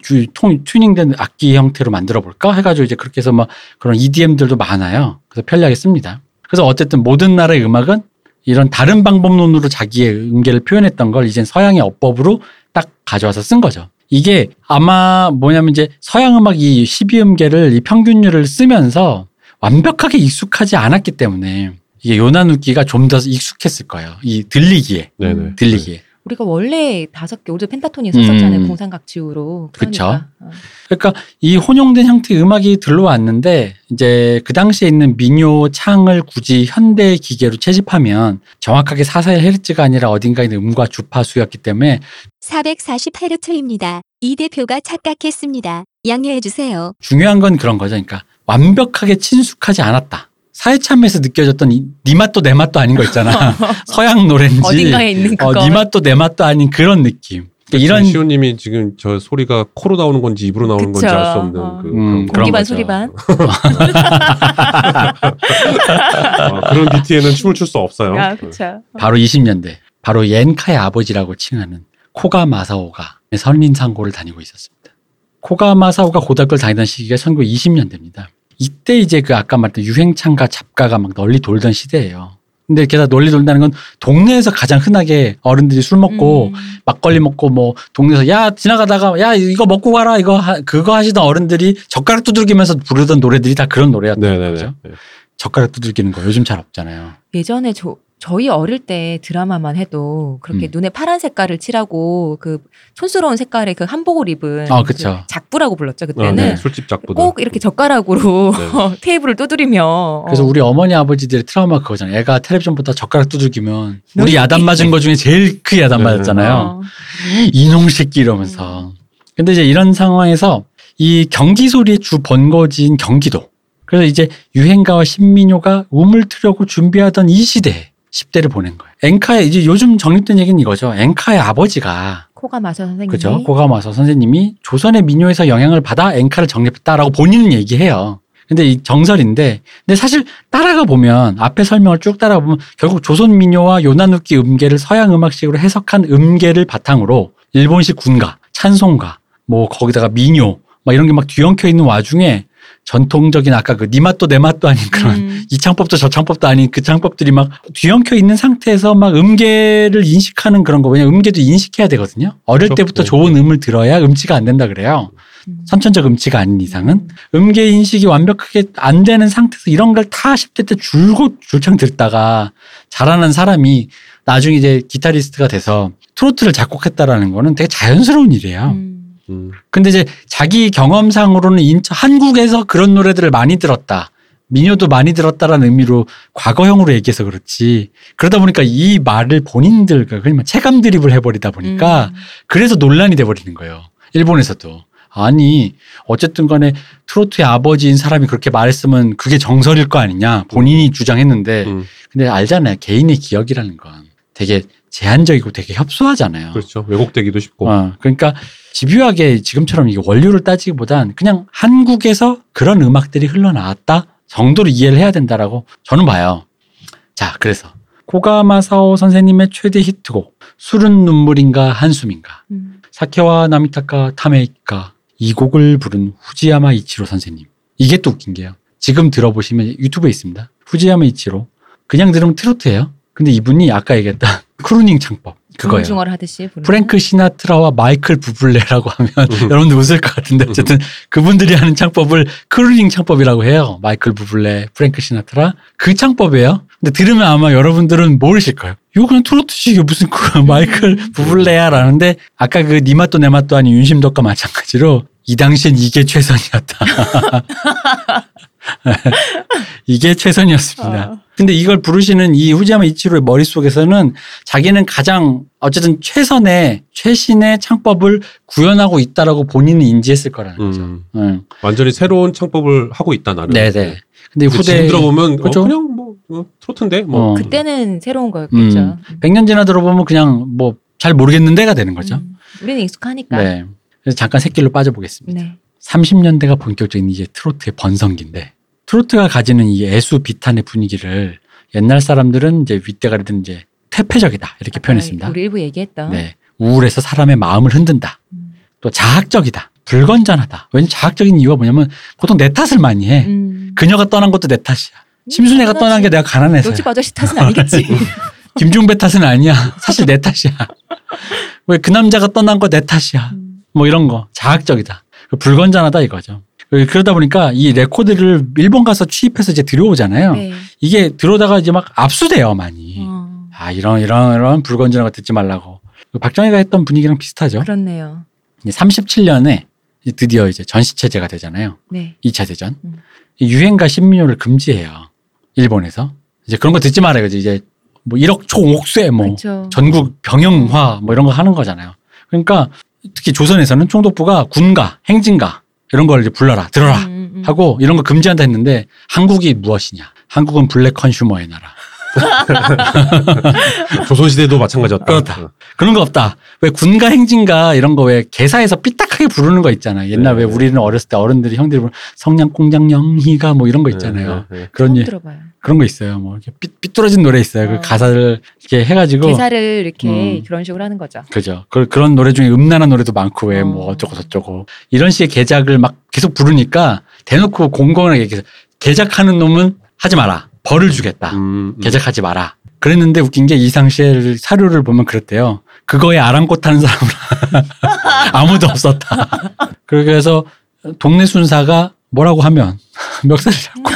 튜닝된 악기 형태로 만들어 볼까 해가지고 이제 그렇게 해서 막 그런 EDM들도 많아요. 그래서 편리하게 씁니다. 그래서 어쨌든 모든 나라의 음악은 이런 다른 방법론으로 자기의 음계를 표현했던 걸 이젠 서양의 어법으로 딱 가져와서 쓴 거죠. 이게 아마 뭐냐면 이제 서양 음악 이 12음계를 이 평균율을 쓰면서 완벽하게 익숙하지 않았기 때문에 이게 요나누키가 좀 더 익숙했을 거예요. 이 들리기에. 네네. 들리기에. 네. 우리가 원래 5개, 오직 펜타톤이 있었잖아요. 공상각지우로. 그러니까. 그렇죠. 그러니까 이 혼용된 형태의 음악이 들러왔는데 이제 그 당시에 있는 민요 창을 굳이 현대 기계로 채집하면 정확하게 441Hz가 아니라 어딘가 있는 음과 주파수였기 때문에 440Hz입니다. 이 대표가 착각했습니다. 양해해 주세요. 중요한 건 그런 거죠. 그러니까 완벽하게 친숙하지 않았다. 사회 참여에서 느껴졌던 니 맛도 내 맛도 아닌 거 있잖아. 서양 노래인지 어딘가에 있는 그거. 니 맛도 내 맛도 아닌 그런 느낌. 그러니까 이런 시호님이 지금 저 소리가 코로 나오는 건지 입으로 나오는 그쵸. 건지 알 수 없는 공기반 소리반. 그런 BT에는 춤을 출 수 없어요. 아, 바로 20년대 바로 엔카의 아버지라고 칭하는 코가 마사오가 선린상고를 다니고 있었습니다. 코가 마사오가 고등학교를 다니던 시기가 1920년대입니다. 이때 이제 그 아까 말했던 유행창가 잡가가 막 널리 돌던 시대예요. 근데 게다가 널리 돌린다는 건 동네에서 가장 흔하게 어른들이 술 먹고 막걸리 먹고 뭐 동네에서 야 지나가다가 야 이거 먹고 가라 이거 그거 하시던 어른들이 젓가락 두들기면서 부르던 노래들이 다 그런 노래였던 거죠. 네. 젓가락 두들기는 거 요즘 잘 없잖아요. 예전에 저희 어릴 때 드라마만 해도 그렇게 눈에 파란 색깔을 칠하고 그 촌스러운 색깔의 그 한복을 입은 그 작부라고 불렀죠. 그때는 네. 술집 작부도 꼭 이렇게 젓가락으로 네. 테이블을 두드리며 그래서 우리 어머니 아버지들의 트라우마 그거잖아요. 애가 텔레비전보다 젓가락 두들기면 우리 야단 맞은 것 중에 제일 크게 야단 맞았잖아요. 이놈 새끼 이러면서. 근데 이제 이런 상황에서 이 경기 소리의 주 본거지인 경기도. 그래서 이제 유행가와 신민요가 음을 트려고 준비하던 이 시대에 10대를 보낸 거예요. 엔카의 이제 요즘 정립된 얘기는 이거죠. 엔카의 아버지가 코가 마사오 선생님이 그렇죠. 코가 마사오 선생님이 조선의 민요에서 영향을 받아 엔카를 정립했다라고 본인은 얘기해요. 근데 이 정설인데, 근데 사실 따라가 보면 앞에 설명을 쭉 따라가 보면 결국 조선 민요와 요나누키 음계를 서양 음악식으로 해석한 음계를 바탕으로 일본식 군가, 찬송가, 뭐 거기다가 민요 막 이런 게 막 뒤엉켜 있는 와중에. 전통적인 아까 그 니 맛도 내 맛도 아닌 그런 이 창법도 저 창법도 아닌 그 창법들이 막 뒤엉켜 있는 상태에서 막 음계를 인식하는 그런 거. 왜냐면 음계도 인식해야 되거든요. 어릴 그렇죠. 때부터 좋은 음을 들어야 음치가 안 된다 그래요. 선천적 음치가 아닌 이상은. 음계 인식이 완벽하게 안 되는 상태에서 이런 걸 다 10대 때 줄곧 줄창 듣다가 자라난 사람이 나중에 이제 기타리스트가 돼서 트로트를 작곡했다라는 거는 되게 자연스러운 일이에요. 근데 이제 자기 경험상으로는 한국에서 그런 노래들을 많이 들었다. 민요도 많이 들었다라는 의미로 과거형으로 얘기해서 그렇지. 그러다 보니까 이 말을 본인들, 그러니까 체감 드립을 해버리다 보니까 그래서 논란이 돼버리는 거예요. 일본에서도. 아니, 어쨌든 간에 트로트의 아버지인 사람이 그렇게 말했으면 그게 정설일 거 아니냐. 본인이 주장했는데. 근데 알잖아요. 개인의 기억이라는 건 되게 제한적이고 되게 협소하잖아요. 그렇죠. 왜곡되기도 쉽고. 그러니까 집요하게 지금처럼 이게 원료를 따지기보단 그냥 한국에서 그런 음악들이 흘러나왔다 정도로 이해를 해야 된다라고 저는 봐요. 자, 그래서 코가 마사오 선생님의 최대 히트곡 술은 눈물인가 한숨인가 사케와 나미타카 타메이카 이 곡을 부른 후지야마 이치로 선생님. 이게 또 웃긴 게요. 지금 들어보시면 유튜브에 있습니다. 후지야마 이치로. 그냥 들으면 트로트예요. 근데 이분이 아까 얘기했다. 크루닝 창법 그거예요. 하듯이 프랭크 시나트라와 마이클 부블레라고 하면 여러분들 웃을 것 같은데 어쨌든 그분들이 하는 창법을 크루닝 창법이라고 해요. 마이클 부블레, 프랭크 시나트라 그 창법이에요. 근데 들으면 아마 여러분들은 모르실 거예요. 이거 그냥 트로트식 이게 무슨 마이클 부블레야라는데 아까 그 니 맛도 내 맛도 아닌 윤심덕과 마찬가지로 이 당시엔 이게 최선이었다. 이게 최선이었습니다. 근데 이걸 부르시는 이 후지야마 이치로의 머릿속에서는 자기는 가장 어쨌든 최선의 최신의 창법을 구현하고 있다라고 본인은 인지했을 거라는 거죠. 완전히 새로운 창법을 하고 있다 나름. 네네. 근데 후대 지금 들어보면 그렇죠? 그냥 뭐 트로트인데 뭐 그때는 새로운 거였겠죠. 100년 지나 들어보면 그냥 뭐 잘 모르겠는데가 되는 거죠. 우리는 익숙하니까. 네. 그래서 잠깐 샛길로 빠져보겠습니다. 네. 30년대가 본격적인 이제 트로트의 번성기인데 트로트가 가지는 이 애수 비탄의 분위기를 옛날 사람들은 이제 윗대가리든 이제 태폐적이다 이렇게 표현했습니다. 우리 일부 얘기했던. 네, 우울해서 사람의 마음을 흔든다. 또 자학적이다. 불건전하다. 왜냐면 자학적인 이유가 뭐냐면 보통 내 탓을 많이 해. 그녀가 떠난 것도 내 탓이야. 심순애가 떠난 게 내가 가난해서. 옆집 아저씨 탓은 아니겠지. 김중배 탓은 아니야. 사실 내 탓이야. 왜 그 남자가 떠난 거 내 탓이야. 뭐 이런 거. 자학적이다. 불건전하다 이거죠. 그러다 보니까 이 레코드를 일본 가서 취입해서 이제 들여오잖아요. 네. 이게 들어오다가 이제 막 압수돼요, 많이. 아, 이런 불건전한 거 듣지 말라고. 박정희가 했던 분위기랑 비슷하죠. 그렇네요. 37년에 드디어 이제 전시체제가 되잖아요. 네. 2차 대전. 유행가 신민요를 금지해요. 일본에서. 이제 그런 거 듣지 말아요. 이제 뭐 1억 총옥쇠, 뭐 그렇죠. 전국 병영화 뭐 이런 거 하는 거잖아요. 그러니까 특히 조선에서는 총독부가 군가, 행진가, 이런 걸 이제 불러라, 들어라 하고 이런 거 금지한다 했는데 한국이 무엇이냐. 한국은 블랙 컨슈머의 나라. 조선시대도 마찬가지였다. 그렇다. 그런 거 없다. 왜 군가 행진가 이런 거 왜 개사에서 삐딱하게 부르는 거 있잖아요. 옛날 왜 우리는 어렸을 때 어른들이 형들이 부르는 성냥공장 영희가 뭐 이런 거 있잖아요. 그런 예, 들어봐요. 그런 거 있어요. 뭐 이렇게 삐뚤어진 노래 있어요. 그 가사를 이렇게 해가지고 개사를 이렇게 그런 식으로 하는 거죠. 그죠. 그런 노래 중에 음란한 노래도 많고 왜 뭐 어쩌고 저쩌고 이런 식의 계작을 막 계속 부르니까 대놓고 공공하게 얘기해서 계작하는 놈은 하지 마라. 벌을 주겠다. 개작하지 마라. 그랬는데 웃긴 게 이상시의 사료를 보면 그랬대요. 그거에 아랑곳하는 사람은 아무도 없었다. 그래서 동네 순사가 뭐라고 하면 멱살을 잡고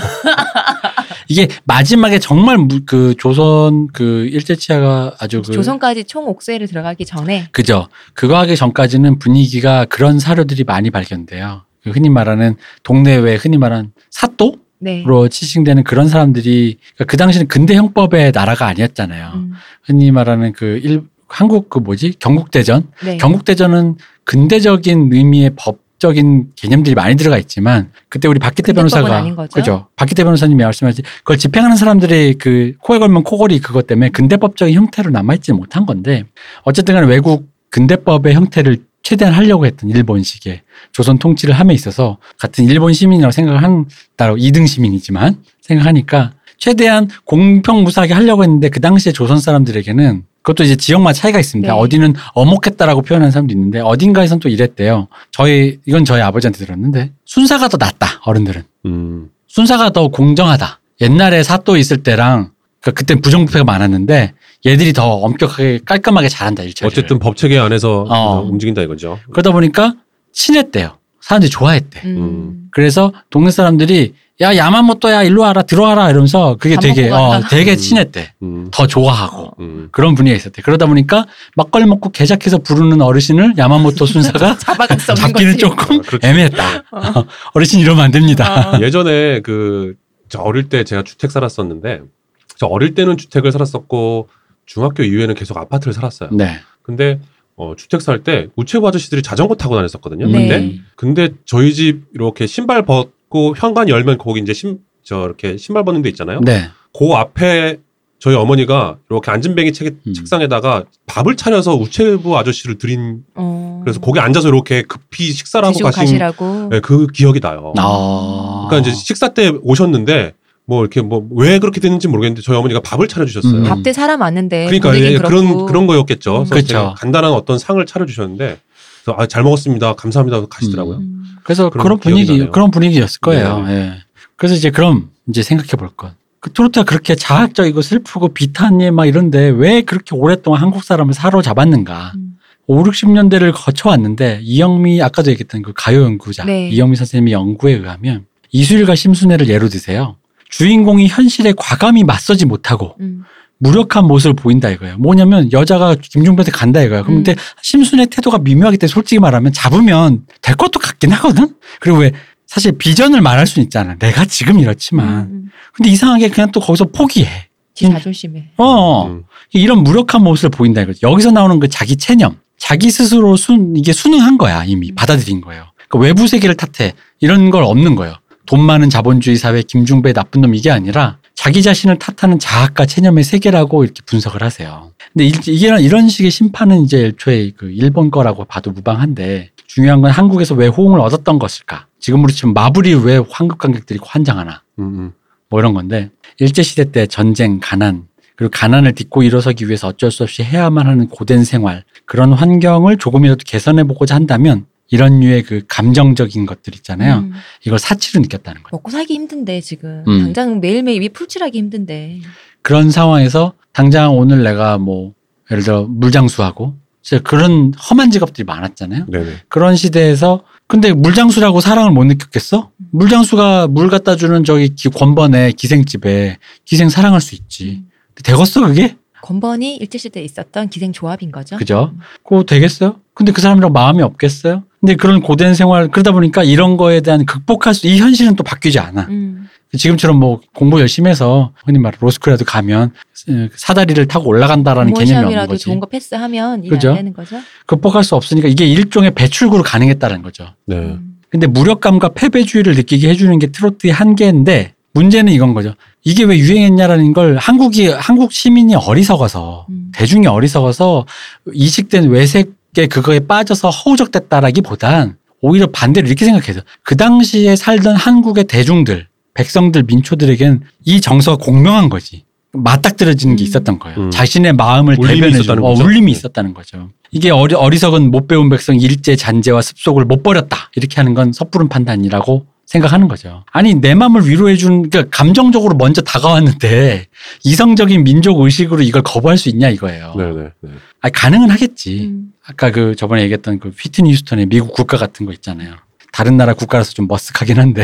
이게 마지막에 정말 그 조선 그 일제치하가 아주 그 조선까지 총옥세를 들어가기 전에 그죠. 그거 하기 전까지는 분위기가 그런 사료들이 많이 발견돼요. 흔히 말하는 동네외 흔히 말하는 사또로 네. 치칭되는 그런 사람들이 그 당시는 근대 형법의 나라가 아니었잖아요. 흔히 말하는 그 한국 그 뭐지 경국대전 네. 경국대전은 근대적인 의미의 법적인 개념들이 많이 들어가 있지만 그때 우리 박기태 변호사가 그죠 박기태 변호사님이 말씀하신 그걸 집행하는 사람들이 그 코에 걸면 코걸이 그것 때문에 근대법적인 형태로 남아있지 못한 건데 어쨌든간 외국 근대법의 형태를 최대한 하려고 했던 일본식의 조선 통치를 함에 있어서 같은 일본 시민이라고 생각한다고 2등 시민이지만 생각하니까 최대한 공평무사하게 하려고 했는데 그 당시에 조선 사람들에게는 그것도 이제 지역마다 차이가 있습니다. 네. 어디는 어목했다라고 표현하는 사람도 있는데 어딘가에선 또 이랬대요. 이건 저희 아버지한테 들었는데 순사가 더 낫다. 어른들은. 순사가 더 공정하다. 옛날에 사또 있을 때랑 그러니까 그때 부정부패가 많았는데 얘들이 더 엄격하게 깔끔하게 잘한다 일처리를. 어쨌든 법체계 안에서 움직인다 이거죠. 그러다 보니까 친했대요. 사람들이 좋아했대. 그래서 동네 사람들이 야 야마모토야 일로 와라 들어와라 이러면서 그게 되게 친했대. 더 좋아하고 그런 분위기가 있었대. 그러다 보니까 막걸리 먹고 개작해서 부르는 어르신을 야마모토 순사가 잡기는 조금 애매했다. 어르신 이러면 안 됩니다. 예전에 저 어릴 때 제가 주택 살았었는데 저 어릴 때는 주택을 살았었고 중학교 이후에는 계속 아파트를 살았어요. 네. 근데 주택 살 때 우체부 아저씨들이 자전거 타고 다녔었거든요. 네. 근데 저희 집 이렇게 신발 벗고 현관 열면 거기 이제 이렇게 신발 벗는 데 있잖아요. 네. 그 앞에 저희 어머니가 이렇게 앉은뱅이 책상에다가 밥을 차려서 우체부 아저씨를 드린. 그래서 거기 앉아서 이렇게 급히 식사를 하고 가시라고. 네, 그 기억이 나요. 그러니까 이제 식사 때 오셨는데. 왜 그렇게 됐는지 모르겠는데 저희 어머니가 밥을 차려주셨어요. 밥 때 사람 왔는데. 그러니까 예, 그런 거였겠죠. 그래서 제가 간단한 어떤 상을 차려주셨는데 잘 먹었습니다. 감사합니다. 하고 가시더라고요. 그래서 그런 분위기였을 거예요. 네. 예. 그래서 이제 생각해 볼 것. 그 트로트가 그렇게 자학적이고 슬프고 비탄이 막 이런데 왜 그렇게 오랫동안 한국 사람을 사로잡았는가. 50-60년대를 거쳐왔는데 이영미 아까도 얘기했던 그 가요 연구자 네. 이영미 선생님의 연구에 의하면 이수일과 심순애를 예로 드세요. 주인공이 현실에 과감히 맞서지 못하고 무력한 모습을 보인다 이거예요. 뭐냐면 여자가 김중배한테 간다 이거예요. 그런데 심순의 태도가 미묘하기 때문에 솔직히 말하면 잡으면 될 것도 같긴 하거든. 그리고 왜 사실 비전을 말할 수는 있잖아. 내가 지금 이렇지만. 근데 이상하게 그냥 또 거기서 포기해. 자존심해. 이런 무력한 모습을 보인다 이거죠. 여기서 나오는 그 자기 체념. 자기 스스로 이게 순응한 거야. 이미 받아들인 거예요. 그러니까 외부 세계를 탓해. 이런 걸 없는 거예요. 돈 많은 자본주의 사회 김중배 나쁜 놈 이게 아니라 자기 자신을 탓하는 자학과 체념의 세계라고 이렇게 분석을 하세요. 근데 이런 식의 심판은 이제 애초에 그 일본 거라고 봐도 무방한데 중요한 건 한국에서 왜 호응을 얻었던 것일까? 지금으로 치면 마블이 왜 한국 관객들이 환장하나? 뭐 이런 건데 일제시대 때 전쟁, 가난 그리고 가난을 딛고 일어서기 위해서 어쩔 수 없이 해야만 하는 고된 생활 그런 환경을 조금이라도 개선해보고자 한다면 이런 류의 그 감정적인 것들 있잖아요. 이걸 사치로 느꼈다는 거예요. 먹고 살기 힘든데 지금. 당장 매일매일 입이 풀칠하기 힘든데. 그런 상황에서 당장 오늘 내가 예를 들어 물장수하고 진짜 그런 험한 직업들이 많았잖아요. 네네. 그런 시대에서 근데 물장수라고 사랑을 못 느꼈겠어? 물장수가 물 갖다 주는 저기 권번에 기생집에 기생 사랑할 수 있지. 되겠어 그게? 권번이 일제시대에 있었던 기생조합인 거죠. 그죠. 그거 되겠어요? 근데 그 사람이랑 마음이 없겠어요? 근데 그런 고된 생활, 그러다 보니까 이런 거에 대한 이 현실은 또 바뀌지 않아. 지금처럼 공부 열심히 해서, 흔히 말해 로스쿨이라도 가면 사다리를 타고 올라간다라는 개념이 없는 거지. 좋은 거 패스하면 일 안 되는 거죠. 극복할 수 없으니까 이게 일종의 배출구로 가능했다는 거죠. 네. 근데 무력감과 패배주의를 느끼게 해주는 게 트로트의 한계인데, 문제는 이건 거죠. 이게 왜 유행했냐라는 걸 한국 시민이 어리석어서, 대중이 어리석어서 이식된 외색의 그거에 빠져서 허우적댔다라기보단 오히려 반대로 이렇게 생각해서 그 당시에 살던 한국의 대중들, 백성들, 민초들에겐 이 정서가 공명한 거지. 맞닥뜨려지는 게 있었던 거예요. 자신의 마음을 대변해주고 울림이 있었다는 거죠. 이게 어리석은 못 배운 백성 일제 잔재와 습속을 못 버렸다. 이렇게 하는 건 섣부른 판단이라고 생각하는 거죠. 아니 내 마음을 위로해 준, 그러니까 감정적으로 먼저 다가왔는데 이성적인 민족 의식으로 이걸 거부할 수 있냐 이거예요. 네네. 네. 아니 가능은 하겠지. 아까 그 저번에 얘기했던 그 휘트니 휴스턴의 미국 국가 같은 거 있잖아요. 다른 나라 국가라서 좀 머쓱하긴 한데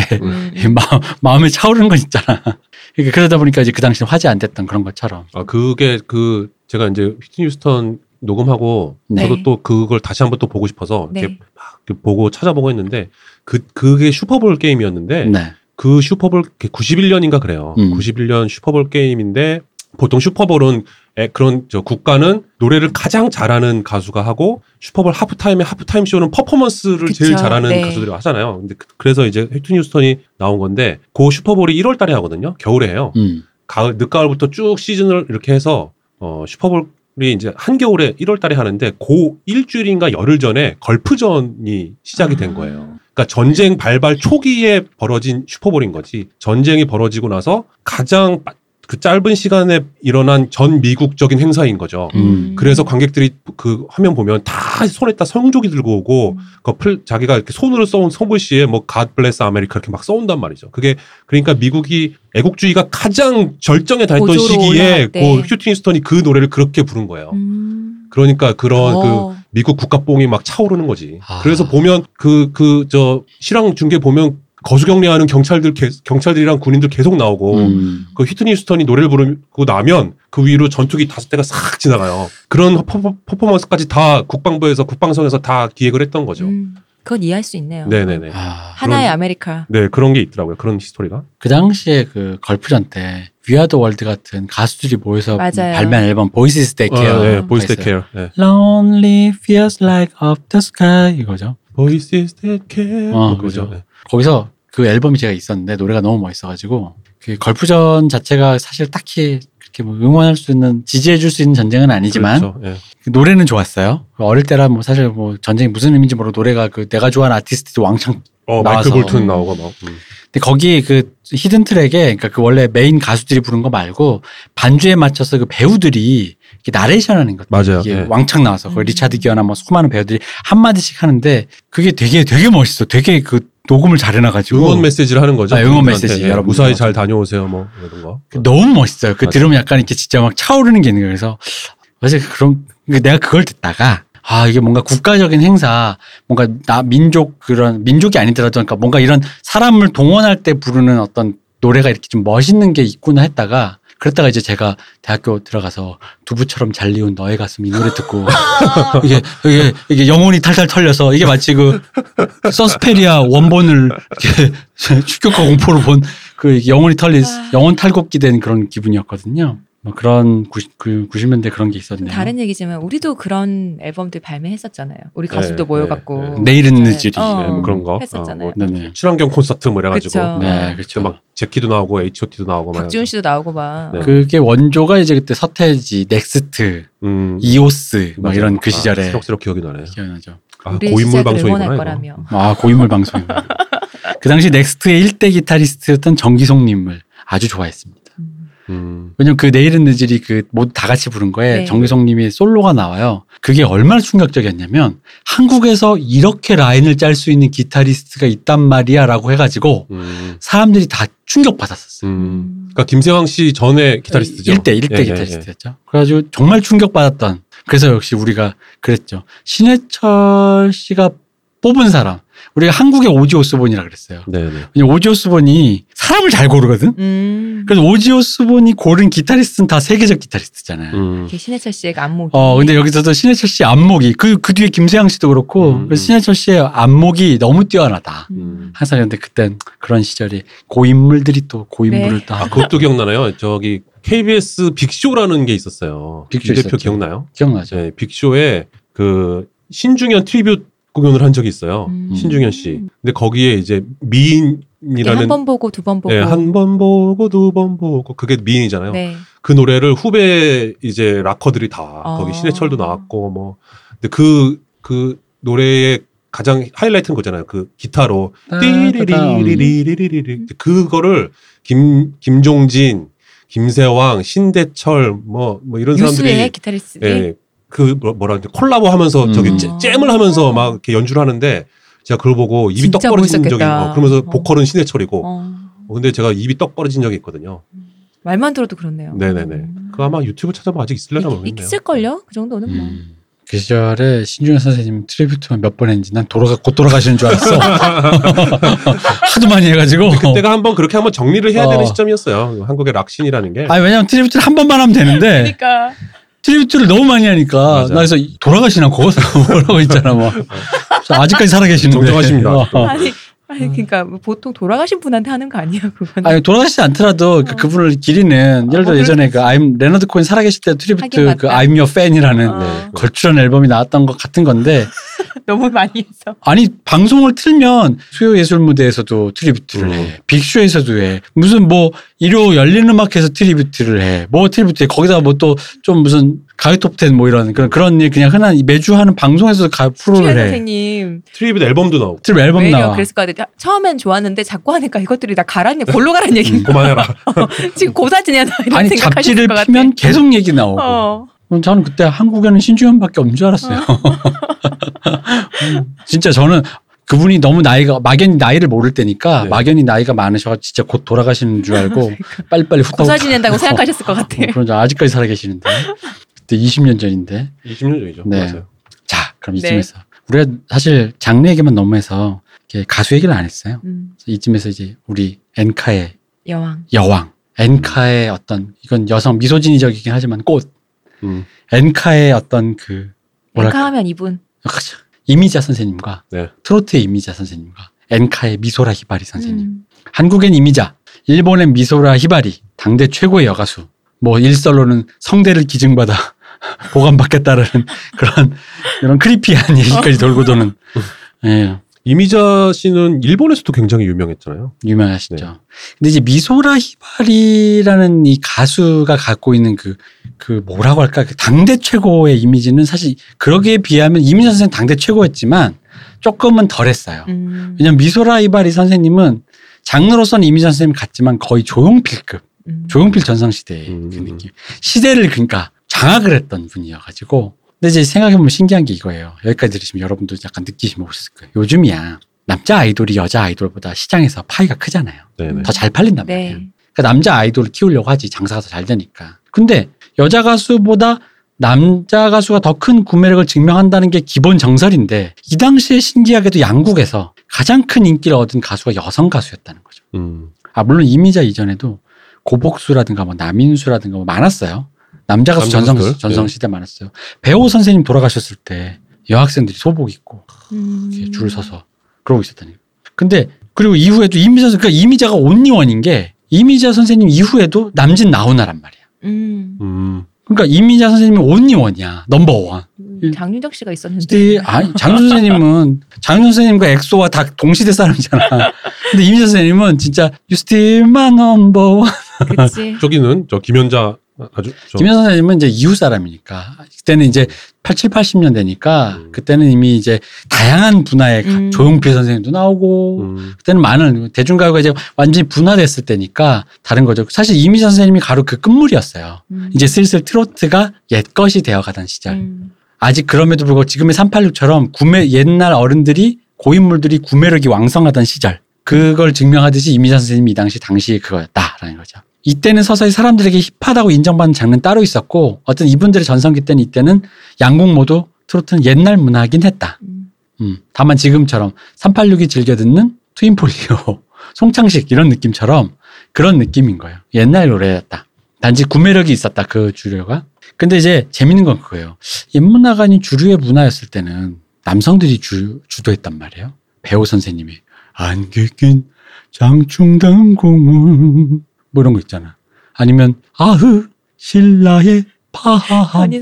마음에 차오르는 건 있잖아. 그러니까 그러다 보니까 이제 그 당시 화제 안 됐던 그런 것처럼. 아 그게 그 제가 이제 휘트니 휴스턴 녹음하고 네. 저도 또 그걸 다시 한번 또 보고 싶어서 네. 이렇게 막 보고 찾아보고 했는데 그게 슈퍼볼 게임이었는데 네. 그 슈퍼볼 91년인가 그래요. 91년 슈퍼볼 게임인데 보통 슈퍼볼은 그런 저 국가는 노래를 가장 잘하는 가수가 하고 슈퍼볼 하프타임에 하프타임 쇼는 퍼포먼스를 그쵸? 제일 잘하는 네. 가수들이 하잖아요. 근데 그래서 이제 휘트니 휴스턴이 나온 건데 그 슈퍼볼이 1월 달에 하거든요. 겨울에 해요. 가을 늦가을부터 쭉 시즌을 이렇게 해서 슈퍼볼 우리 이제 한겨울에 1월 달에 하는데 그 일주일인가 열흘 전에 걸프전이 시작이 된 거예요. 그러니까 전쟁 발발 초기에 벌어진 슈퍼볼인 거지. 전쟁이 벌어지고 나서 가장 그 짧은 시간에 일어난 전 미국적인 행사인 거죠. 그래서 관객들이 그 화면 보면 다 손에다 성조기 들고 오고 자기가 이렇게 손으로 써온 성글씨에 뭐 God bless America 이렇게 막 써온단 말이죠. 그게 그러니까 미국이 애국주의가 가장 절정에 달했던 시기에 휘트니 휴스턴이 그 노래를 그렇게 부른 거예요. 그러니까 그런 그 미국 국가뽕이 막 차오르는 거지. 아. 그래서 보면 그 실황 중계 보면 거수경례하는 경찰들이랑 군인들 계속 나오고 그 휘트니 휴스턴이 노래를 부르고 나면 그 위로 전투기 5대가 싹 지나가요. 그런 퍼포먼스까지 다 국방부에서 국방성에서 다 기획을 했던 거죠. 그건 이해할 수 있네요. 네네네. 아, 하나의 아메리카. 네 그런 게 있더라고요. 그런 히스토리가. 그 당시에 그 걸프전 때 위아더 월드 같은 가수들이 모여서 맞아요. 발매한 앨범 보이스 데 케어. 네 보이스 데 케어. Lonely feels like up the sky 이거죠. 보이스 데 케어. 그거죠. 네. 거기서 그 앨범이 제가 있었는데 노래가 너무 멋있어가지고 그 걸프전 자체가 사실 딱히 그렇게 뭐 응원할 수 있는 지지해줄 수 있는 전쟁은 아니지만 그렇죠. 예. 노래는 좋았어요. 어릴 때라 뭐 사실 뭐 전쟁이 무슨 의미인지 모르고 노래가 그 내가 좋아하는 아티스트도 왕창 나와서 마이클 볼튼 나오고 막. 근데 거기 그 히든 트랙에 그러니까 그 원래 메인 가수들이 부른 거 말고 반주에 맞춰서 그 배우들이 나레이션하는 것 맞아요. 이게 네. 왕창 나와서 그 리차드 기어나 뭐 수많은 배우들이 한 마디씩 하는데 그게 되게 멋있어. 되게 그 녹음을 잘 해놔가지고 응원 메시지를 하는 거죠. 아, 응원 메시지. 네, 여러분 무사히 잘 다녀오세요. 뭐 이런 거. 너무 멋있어요. 그 들으면 약간 이렇게 진짜 막 차오르는 게 있는 거예요. 그래서 사실 그런 내가 그걸 듣다가. 아, 이게 뭔가 국가적인 행사, 뭔가 민족이 아니더라도 그러니까 뭔가 이런 사람을 동원할 때 부르는 어떤 노래가 이렇게 좀 멋있는 게 있구나 했다가 그랬다가 이제 제가 대학교 들어가서 두부처럼 잘리운 너의 가슴 이 노래 듣고 이게 영혼이 탈탈 털려서 이게 마치 그 서스페리아 원본을 이렇게 축격과 공포로 본 그 영혼 탈곡기 된 그런 기분이었거든요. 뭐 그런 90년대 그런 게 있었네요. 다른 얘기지만 우리도 그런 앨범들 발매했었잖아요. 우리 가수도 네, 모여갖고 네. 내일은 늦으리 뭐 그런 거 했었잖아요. 뭐 친환경 콘서트 뭐 이래가지고 네, 그렇죠. 막 제키도 나오고 H.O.T도 나오고 박지훈 씨도 나오고 막. 네. 그게 원조가 이제 그때 서태지, 넥스트, 이오스 막 이런 그 시절에. 새록새록 기억이 나네요. 기억나죠. 아, 고인물 방송이구나. 아 고인물 방송. 그 당시 넥스트의 1대 기타리스트였던 정기송님을 아주 좋아했습니다. 왜냐면 그 내일은 늦으리 그 모두 다 같이 부른 거에 네. 정기성님이 솔로가 나와요. 그게 얼마나 충격적이었냐면 한국에서 이렇게 라인을 짤 수 있는 기타리스트가 있단 말이야라고 해가지고 사람들이 다 충격받았었어요. 그러니까 김세황 씨 전에 기타리스트죠. 1대 예, 기타리스트였죠. 예, 예. 그래가지고 정말 충격받았던. 그래서 역시 우리가 그랬죠. 신해철 씨가 뽑은 사람. 우리가 한국의 오지 오스본이라 그랬어요. 왜냐면 오지 오스본이 사람을 잘 고르거든. 그래서 오지 오스본이 고른 기타리스트는 다 세계적 기타리스트잖아요. 신해철 씨의 안목이. 근데 여기서도 신해철 씨의 안목이 그 뒤에 김세황 씨도 그렇고 그래서 신해철 씨의 안목이 너무 뛰어나다. 항상 근데 그땐 그런 시절이 고인물들이 또 고인물을 네. 또 하고. 아, 그것도 기억나나요? 저기 KBS 빅쇼라는 게 있었어요. 빅쇼 대표 기억나요? 기억나죠. 네, 빅쇼에 그 신중현 트리뷰 공연을 한 적이 있어요. 신중현 씨. 근데 거기에 이제 미인이라는 한 번 보고 두 번 보고. 네, 한 번 보고 두 번 보고. 그게 미인이잖아요. 네. 그 노래를 후배 이제 락커들이 다 거기 신해철도 나왔고 뭐. 근데 그 노래의 가장 하이라이트는 거잖아요. 그 기타로 띠리리리리리리리리 그거를 김종진, 김세황, 신대철 뭐 이런 사람들이 유수의 기타리스트. 예. 그 콜라보하면서 저기 잼을 하면서 막 이렇게 연주를 하는데 제가 그걸 보고 입이 떡 벌어진 적이 있고 그러면서 보컬은 신해철이고 근데 제가 입이 떡 벌어진 적이 있거든요. 말만 들어도 그렇네요. 네네네. 그 아마 유튜브 찾아보면 아직 있을려나 모르겠네요. 있을걸요? 그 정도는 뭐. 그 시절에 신중현 선생님 트리뷰트만 몇 번 했는지 난 곧 돌아가시는 줄 알았어. 하도 많이 해가지고. 그때가 그렇게 한번 정리를 해야 되는 시점이었어요. 한국의 락신이라는 게. 아니 왜냐면 트리뷰트를 한 번만 하면 되는데. 그러니까. 트리뷰트를 너무 많이 하니까. 맞아. 나 그래서 돌아가시나 거기서 뭐라고 있잖아. 뭐. 아직까지 살아계시는데. 정정하십니다. 아니 그러니까 보통 돌아가신 분한테 하는 거 아니야 그건? 아니 돌아가시지 않더라도 그분을 기리는 예를 들어 예전에 그 레너드 코언 살아계실 때 트리뷰트 그 I'm Your Fan이라는 걸출한 앨범이 나왔던 것 같은 건데 너무 많이 해서 아니 방송을 틀면 수요 예술 무대에서도 트리뷰트를 해 빅쇼에서도 해 무슨 뭐 일요 열린 음악에서 트리뷰트를 해 뭐 트리뷰트 해 거기다가 뭐 또 좀 무슨 가요톱텐 뭐 이런 그런 일 그냥 흔한 매주 하는 방송에서 프로를 해. 선생님 트리뷰트 앨범도 나오고. 트리뷰트 앨범 나와. 그래서 처음엔 좋았는데 자꾸 하니까 이것들이 다 가라니 골로 가라는 얘기. 그만해라. 지금 고사진이야. 아니 잡지를 피면 계속 얘기 나오고. 저는 그때 한국에는 신중현밖에 없는 줄 알았어요. 진짜 저는 그분이 너무 나이가 막연히 나이를 모를 때니까 막연히 나이가 많으셔서 진짜 곧 돌아가시는 줄 알고 그러니까. 빨리빨리 후딱 고사진한다고 생각하셨을 것 같아요. 그런 줄 아직까지 살아계시는데. 20년 전인데. 20년 전이죠. 네. 맞아요. 자, 그럼 이쯤에서 우리가 사실 장르 얘기만 너무 해서 가수 얘기를 안 했어요. 이쯤에서 이제 우리 엔카의 여왕. 엔카의 어떤 이건 여성 미소진이적이긴 하지만 꽃. 엔카의 어떤 그 뭐랄까? 엔카하면 이분. 그렇죠. 이미자 선생님과 트로트의 이미자 선생님과 엔카의 미소라 히바리 선생님. 한국엔 이미자, 일본엔 미소라 히바리 당대 최고의 여가수. 뭐 일설로는 성대를 기증받아 보관받겠다라는 그런 크리피한 얘기까지 돌고 도는. 예. 이미자 씨는 일본에서도 굉장히 유명했잖아요. 유명하시죠. 네. 근데 이제 미소라 히바리라는 이 가수가 갖고 있는 그 뭐라고 할까 그 당대 최고의 이미지는 사실 그러기에 비하면 이미자 선생님 당대 최고였지만 조금은 덜했어요. 왜냐면 미소라 히바리 선생님은 장르로서는 이미자 선생님 같지만 거의 조용필급. 조용필 전성시대의 그 느낌. 시대를 그러니까 장악을 했던 분이어가지고. 근데 이제 생각해보면 신기한 게 이거예요. 여기까지 들으시면 여러분도 약간 느끼시면 오셨을 거예요. 요즘이야 남자 아이돌이 여자 아이돌보다 시장에서 파이가 크잖아요. 더 잘 팔린단 말이에요. 그러니까 남자 아이돌을 키우려고 하지 장사가 더 잘 되니까. 근데 여자 가수보다 남자 가수가 더 큰 구매력을 증명한다는 게 기본 정설인데 이 당시에 신기하게도 양국에서 가장 큰 인기를 얻은 가수가 여성 가수였다는 거죠. 아 물론 이미자 이전에도 고복수라든가 뭐 남인수라든가 뭐 많았어요. 남자 가수 전성시대 많았어요. 배우 선생님 돌아가셨을 때 여학생들이 소복 입고 이렇게 줄 서서 그러고 있었다니. 근데 그리고 이후에도 그러니까 이미자가 온리원인 게 이미자 선생님 이후에도 남진 나훈아란 말이야. 그러니까 이미자 선생님이 온리원이야. 넘버원. 장윤정 씨가 있었는데. 아니, 장윤정 선생님과 엑소와 다 동시대 사람이잖아. 근데 이미자 선생님은 진짜 You still my number one. 그치. 저기는 김현자 선생님은 이제 이후 사람이니까 그때는 이제 80년대니까 그때는 이미 이제 다양한 분야의 조용필 선생님도 나오고 그때는 많은 대중가요가 이제 완전히 분화됐을 때니까 다른 거죠. 사실 이미자 선생님이 바로 그 끝물이었어요. 이제 슬슬 트로트가 옛것이 되어가던 시절. 아직 그럼에도 불구하고 지금의 386처럼 옛날 어른들이 고인물들이 구매력이 왕성하던 시절. 그걸 증명하듯이 이미자 선생님이 이 당시에 그거였다라는 거죠. 이때는 서서히 사람들에게 힙하다고 인정받는 장르는 따로 있었고 어떤 이분들의 전성기 때는 이때는 양국 모두 트로트는 옛날 문화이긴 했다. 다만 지금처럼 386이 즐겨 듣는 트윈폴리오, 송창식 이런 느낌처럼 그런 느낌인 거예요. 옛날 노래였다. 단지 구매력이 있었다. 그 주류가. 근데 이제 재밌는 건 그거예요. 옛문화가 아닌 주류의 문화였을 때는 남성들이 주도했단 말이에요. 배우 선생님이 안개 낀 장충당공원 뭐 이런 거 있잖아. 아니면 아흐 신라의 파하이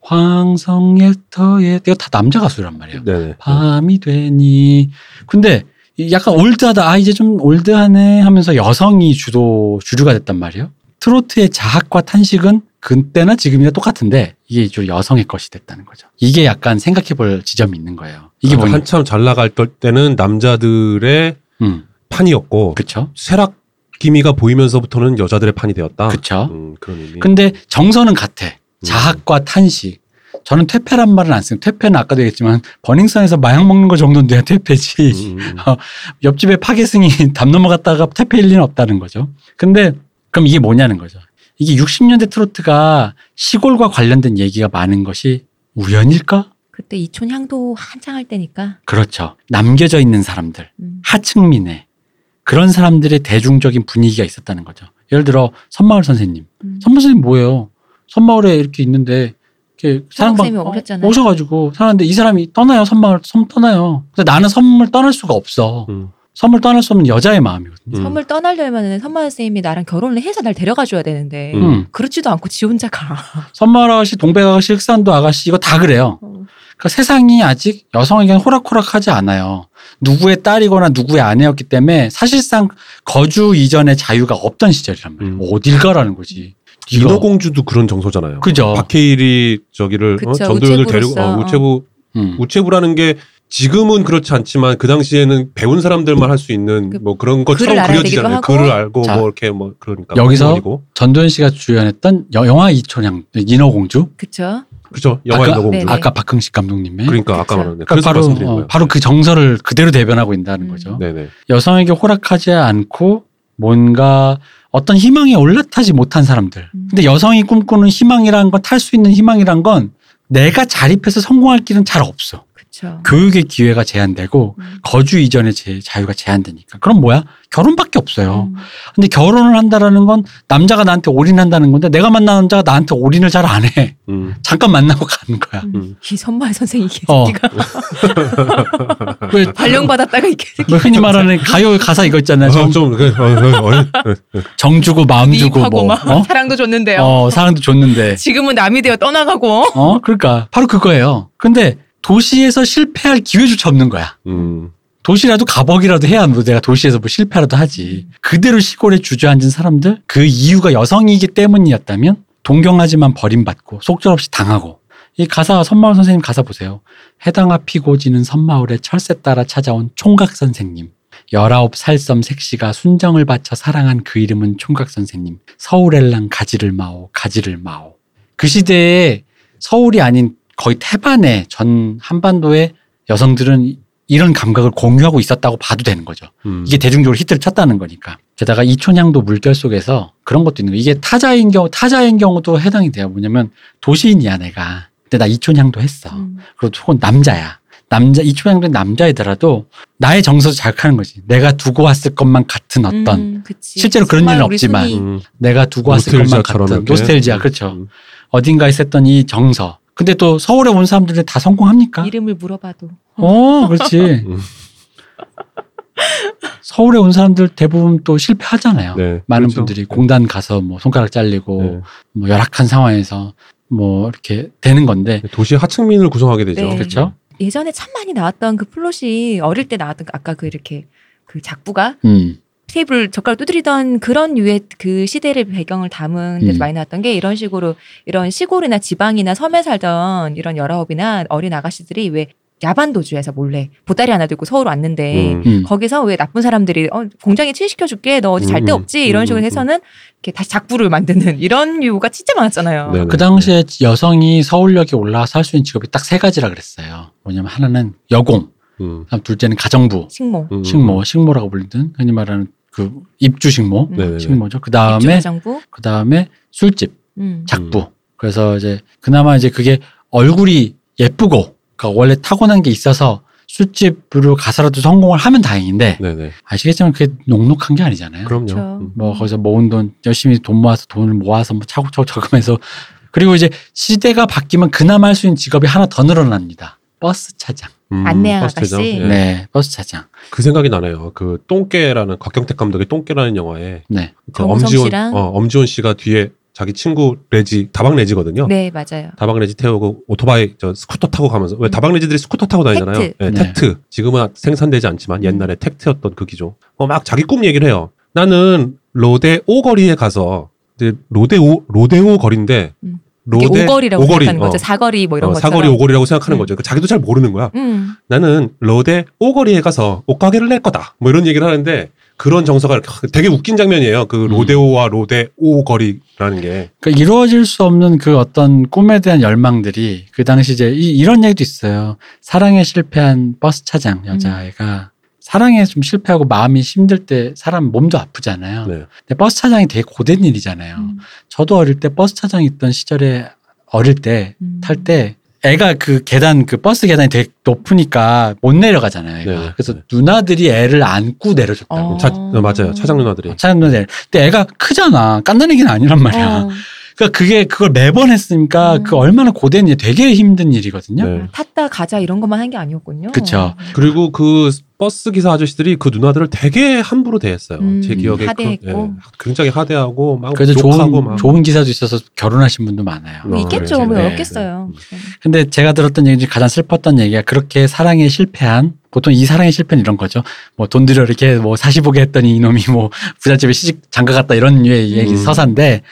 황성의 터에 이거 다 남자 가수란 말이에요. 네네. 밤이 되니. 근데 약간 올드하다. 아 이제 좀 올드하네 하면서 여성이 주류가 됐단 말이에요. 트로트의 자학과 탄식은 그때나 지금이나 똑같은데 이게 주로 여성의 것이 됐다는 거죠. 이게 약간 생각해볼 지점이 있는 거예요. 이게 뭐냐? 한참 잘 나갈 때는 남자들의 판이었고, 그쵸? 쇠락 기미가 보이면서부터는 여자들의 판이 되었다. 그렇죠. 그런 의미. 근데 정서는 같아. 자학과 탄식, 저는 퇴폐란 말은 안 쓰고, 퇴폐는 아까도 얘기했지만 버닝썬에서 마약 먹는 거 정도는 돼야 퇴폐지. 옆집에 파괴승이 담 넘어갔다가 퇴폐일 리는 없다는 거죠. 근데 그럼 이게 뭐냐는 거죠. 이게 60년대 트로트가 시골과 관련된 얘기가 많은 것이 우연일까? 그때 이촌 향도 한창 할 때니까. 그렇죠. 남겨져 있는 사람들, 하층민의 그런 사람들의 대중적인 분위기가 있었다는 거죠. 예를 들어 선마을 선생님. 선마을 선생님 뭐예요? 선마을에 이렇게 있는데 이렇게 사람방 오셔가지고 사는데 이 사람이 떠나요. 선마을 섬 떠나요. 근데 나는 섬을 떠날 수가 없어. 섬을 떠날 수 없는 여자의 마음이거든요. 섬을 떠나려면 선마을 선생님이 나랑 결혼을 해서 날 데려가줘야 되는데 그렇지도 않고 지 혼자 가. 선마을 아가씨, 동백 아가씨, 흑산도 아가씨 이거 다 그래요. 그러니까 세상이 아직 여성에게는 호락호락하지 않아요. 누구의 딸이거나 누구의 아내였기 때문에 사실상 거주 이전의 자유가 없던 시절이란 말이에요. 어딜 가라는 거지. 인어공주도 그런 정서잖아요. 그죠. 박해일이 저기를 전도연을 데리고 우체부라는 게 지금은 그렇지 않지만 그 당시에는 배운 사람들만 할 수 있는 그, 뭐 그런 것처럼 그려지잖아요. 글을 알고 자, 뭐 이렇게 뭐 그러니까 여기서 전도연 씨가 주연했던 영화 이촌향 인어공주. 그렇죠. 그죠. 영화 인어공주. 아까 박흥식 감독님의. 그러니까 아까 말한 그래서 말씀드린 거예요. 바로 그 정서를 그대로 대변하고 있다는 거죠. 네네. 여성에게 호락하지 않고 뭔가 어떤 희망에 올라타지 못한 사람들. 근데 여성이 꿈꾸는 희망이란 건 탈 수 있는 희망이란 건 내가 자립해서 성공할 길은 잘 없어. 그쵸. 교육의 기회가 제한되고 거주 이전의 자유가 제한되니까. 그럼 뭐야? 결혼밖에 없어요. 근데 결혼을 한다라는 건 남자가 나한테 올인한다는 건데 내가 만난 남자가 나한테 올인을 잘 안 해. 잠깐 만나고 가는 거야. 이 선마의 선생님 이 개새끼가 발령받았다가 이 개새끼가 흔히 말하는 가요 가사 이거 있잖아요. 정주고 마음주고 뭐 사랑도 줬는데요. 사랑도 줬는데 지금은 남이 되어 떠나가고 그러니까 바로 그거예요. 근데 도시에서 실패할 기회조차 없는 거야. 도시라도 가벅이라도 해야 뭐 내가 도시에서 뭐 실패라도 하지. 그대로 시골에 주저앉은 사람들, 그 이유가 여성이기 때문이었다면 동경하지만 버림받고 속절없이 당하고. 이 가사 선마을 선생님 가사 보세요. 해당아 피고 지는 선마을에 철새 따라 찾아온 총각 선생님. 19살섬 색시가 순정을 바쳐 사랑한 그 이름은 총각 선생님. 서울엘랑 가지를 마오 가지를 마오. 그 시대에 서울이 아닌 거의 태반의 전 한반도의 여성들은 이런 감각을 공유하고 있었다고 봐도 되는 거죠. 이게 대중적으로 히트를 쳤다는 거니까. 게다가 이촌향도 물결 속에서 그런 것도 있는 거예요. 이게 타자인 경우도 해당이 돼요. 뭐냐면 도시인이야 내가. 근데 나 이촌향도 했어. 그리고 혹은 남자야. 이촌향도 남자이더라도 나의 정서도 자극하는 거지. 내가 두고 왔을 것만 같은 어떤. 실제로 그런 일은 없지만 내가 두고 왔을 것만 같은. 노스텔지아. 그렇죠. 어딘가에서 했던 이 정서. 근데 또 서울에 온 사람들은 다 성공합니까? 이름을 물어봐도. 그렇지. 서울에 온 사람들 대부분 또 실패하잖아요. 네, 많은 그렇죠. 분들이 공단 가서 뭐 손가락 잘리고 뭐 열악한 상황에서 뭐 이렇게 되는 건데. 도시 하층민을 구성하게 되죠. 네. 그렇죠. 예전에 참 많이 나왔던 그 플롯이 어릴 때 나왔던 아까 그 이렇게 그 작부가 테이블 젓가락 두드리던 그런 유의 그 시대를 배경을 담은 데서 많이 나왔던 게 이런 식으로 이런 시골이나 지방이나 섬에 살던 이런 열아홉이나 어린 아가씨들이 왜 야반도주에서 몰래 보따리 하나 들고 서울 왔는데 거기서 왜 나쁜 사람들이 공장에 취직시켜줄게 너 어디 잘 데 없지 이런 식으로 해서는 이렇게 다시 작부를 만드는 이런 유가 진짜 많았잖아요. 네네. 그 당시에 여성이 서울역에 올라와서 할 수 있는 직업이 딱 세 가지라 그랬어요. 뭐냐면 하나는 여공, 둘째는 가정부, 식모, 식모라고 불리든 흔히 말하는 그 입주식모, 식모죠. 그 다음에 술집, 작부. 그래서 이제 그나마 이제 그게 얼굴이 예쁘고, 그러니까 원래 타고난 게 있어서 술집으로 가서라도 성공을 하면 다행인데, 네네. 아시겠지만 그게 녹록한 게 아니잖아요. 그럼요. 그렇죠. 뭐 거기서 모은 돈 열심히 돈을 모아서 뭐 차곡차곡 저금해서 그리고 이제 시대가 바뀌면 그나마 할 수 있는 직업이 하나 더 늘어납니다. 버스 차장. 안내 아가씨. 네, 버스 차장. 그 생각이 나네요. 그 똥개라는 곽경택 감독의 똥개라는 영화에 네. 그 엄지원 씨가 뒤에 자기 친구 레지 다방 레지거든요. 네, 맞아요. 다방 레지 태우고 오토바이 스쿠터 타고 가면서 왜 다방 레지들이 스쿠터 타고 다니잖아요. 텍트. 지금은 생산되지 않지만 옛날에 텍트였던 그 기종. 막 자기 꿈 얘기를 해요. 나는 로데오 거리에 가서 이제 로데오 거리인데. 오거리라고 생각하는 거죠. 사거리 뭐 이런 것처럼. 사거리 오거리라고 생각하는 거죠. 자기도 잘 모르는 거야. 나는 로데 오거리에 가서 옷가게를 낼 거다. 뭐 이런 얘기를 하는데 그런 정서가 되게 웃긴 장면이에요. 그 로데오와 로데오 거리라는 게. 그러니까 이루어질 수 없는 그 어떤 꿈에 대한 열망들이 그 당시 이제 이런 얘기도 있어요. 사랑에 실패한 버스 차장 여자애가 사랑에 좀 실패하고 마음이 힘들 때 사람 몸도 아프잖아요. 네. 근데 버스 차장이 되게 고된 일이잖아요. 저도 어릴 때 버스 차장 있던 시절에 어릴 때 탈 때 애가 그 계단, 그 버스 계단이 되게 높으니까 못 내려가잖아요. 애가. 네, 그래서 네. 누나들이 애를 안고 내려줬다고. 맞아요. 차장 누나들이. 차장 누나들. 근데 애가 크잖아. 깐난애기는 아니란 말이야. 그러니까 그게 그걸 매번 했으니까 그 얼마나 고된 일, 되게 힘든 일이거든요. 네. 탔다 가자 이런 것만 한 게 아니었군요. 그렇죠. 그리고 그 버스 기사 아저씨들이 그 누나들을 되게 함부로 대했어요. 제 기억에 하대했고. 굉장히 하대하고 막 그래서 좋은 기사도 있어서 결혼하신 분도 많아요. 있겠죠. 뭐 없겠어요. 근데 제가 들었던 얘기 중에 가장 슬펐던 얘기가 그렇게 사랑에 실패한 보통 이 사랑의 실패는 이런 거죠. 뭐 돈 들여 이렇게 뭐 사시보게 했더니 이놈이 뭐 부잣집에 시집 장가갔다 이런 류의 얘기 서사인데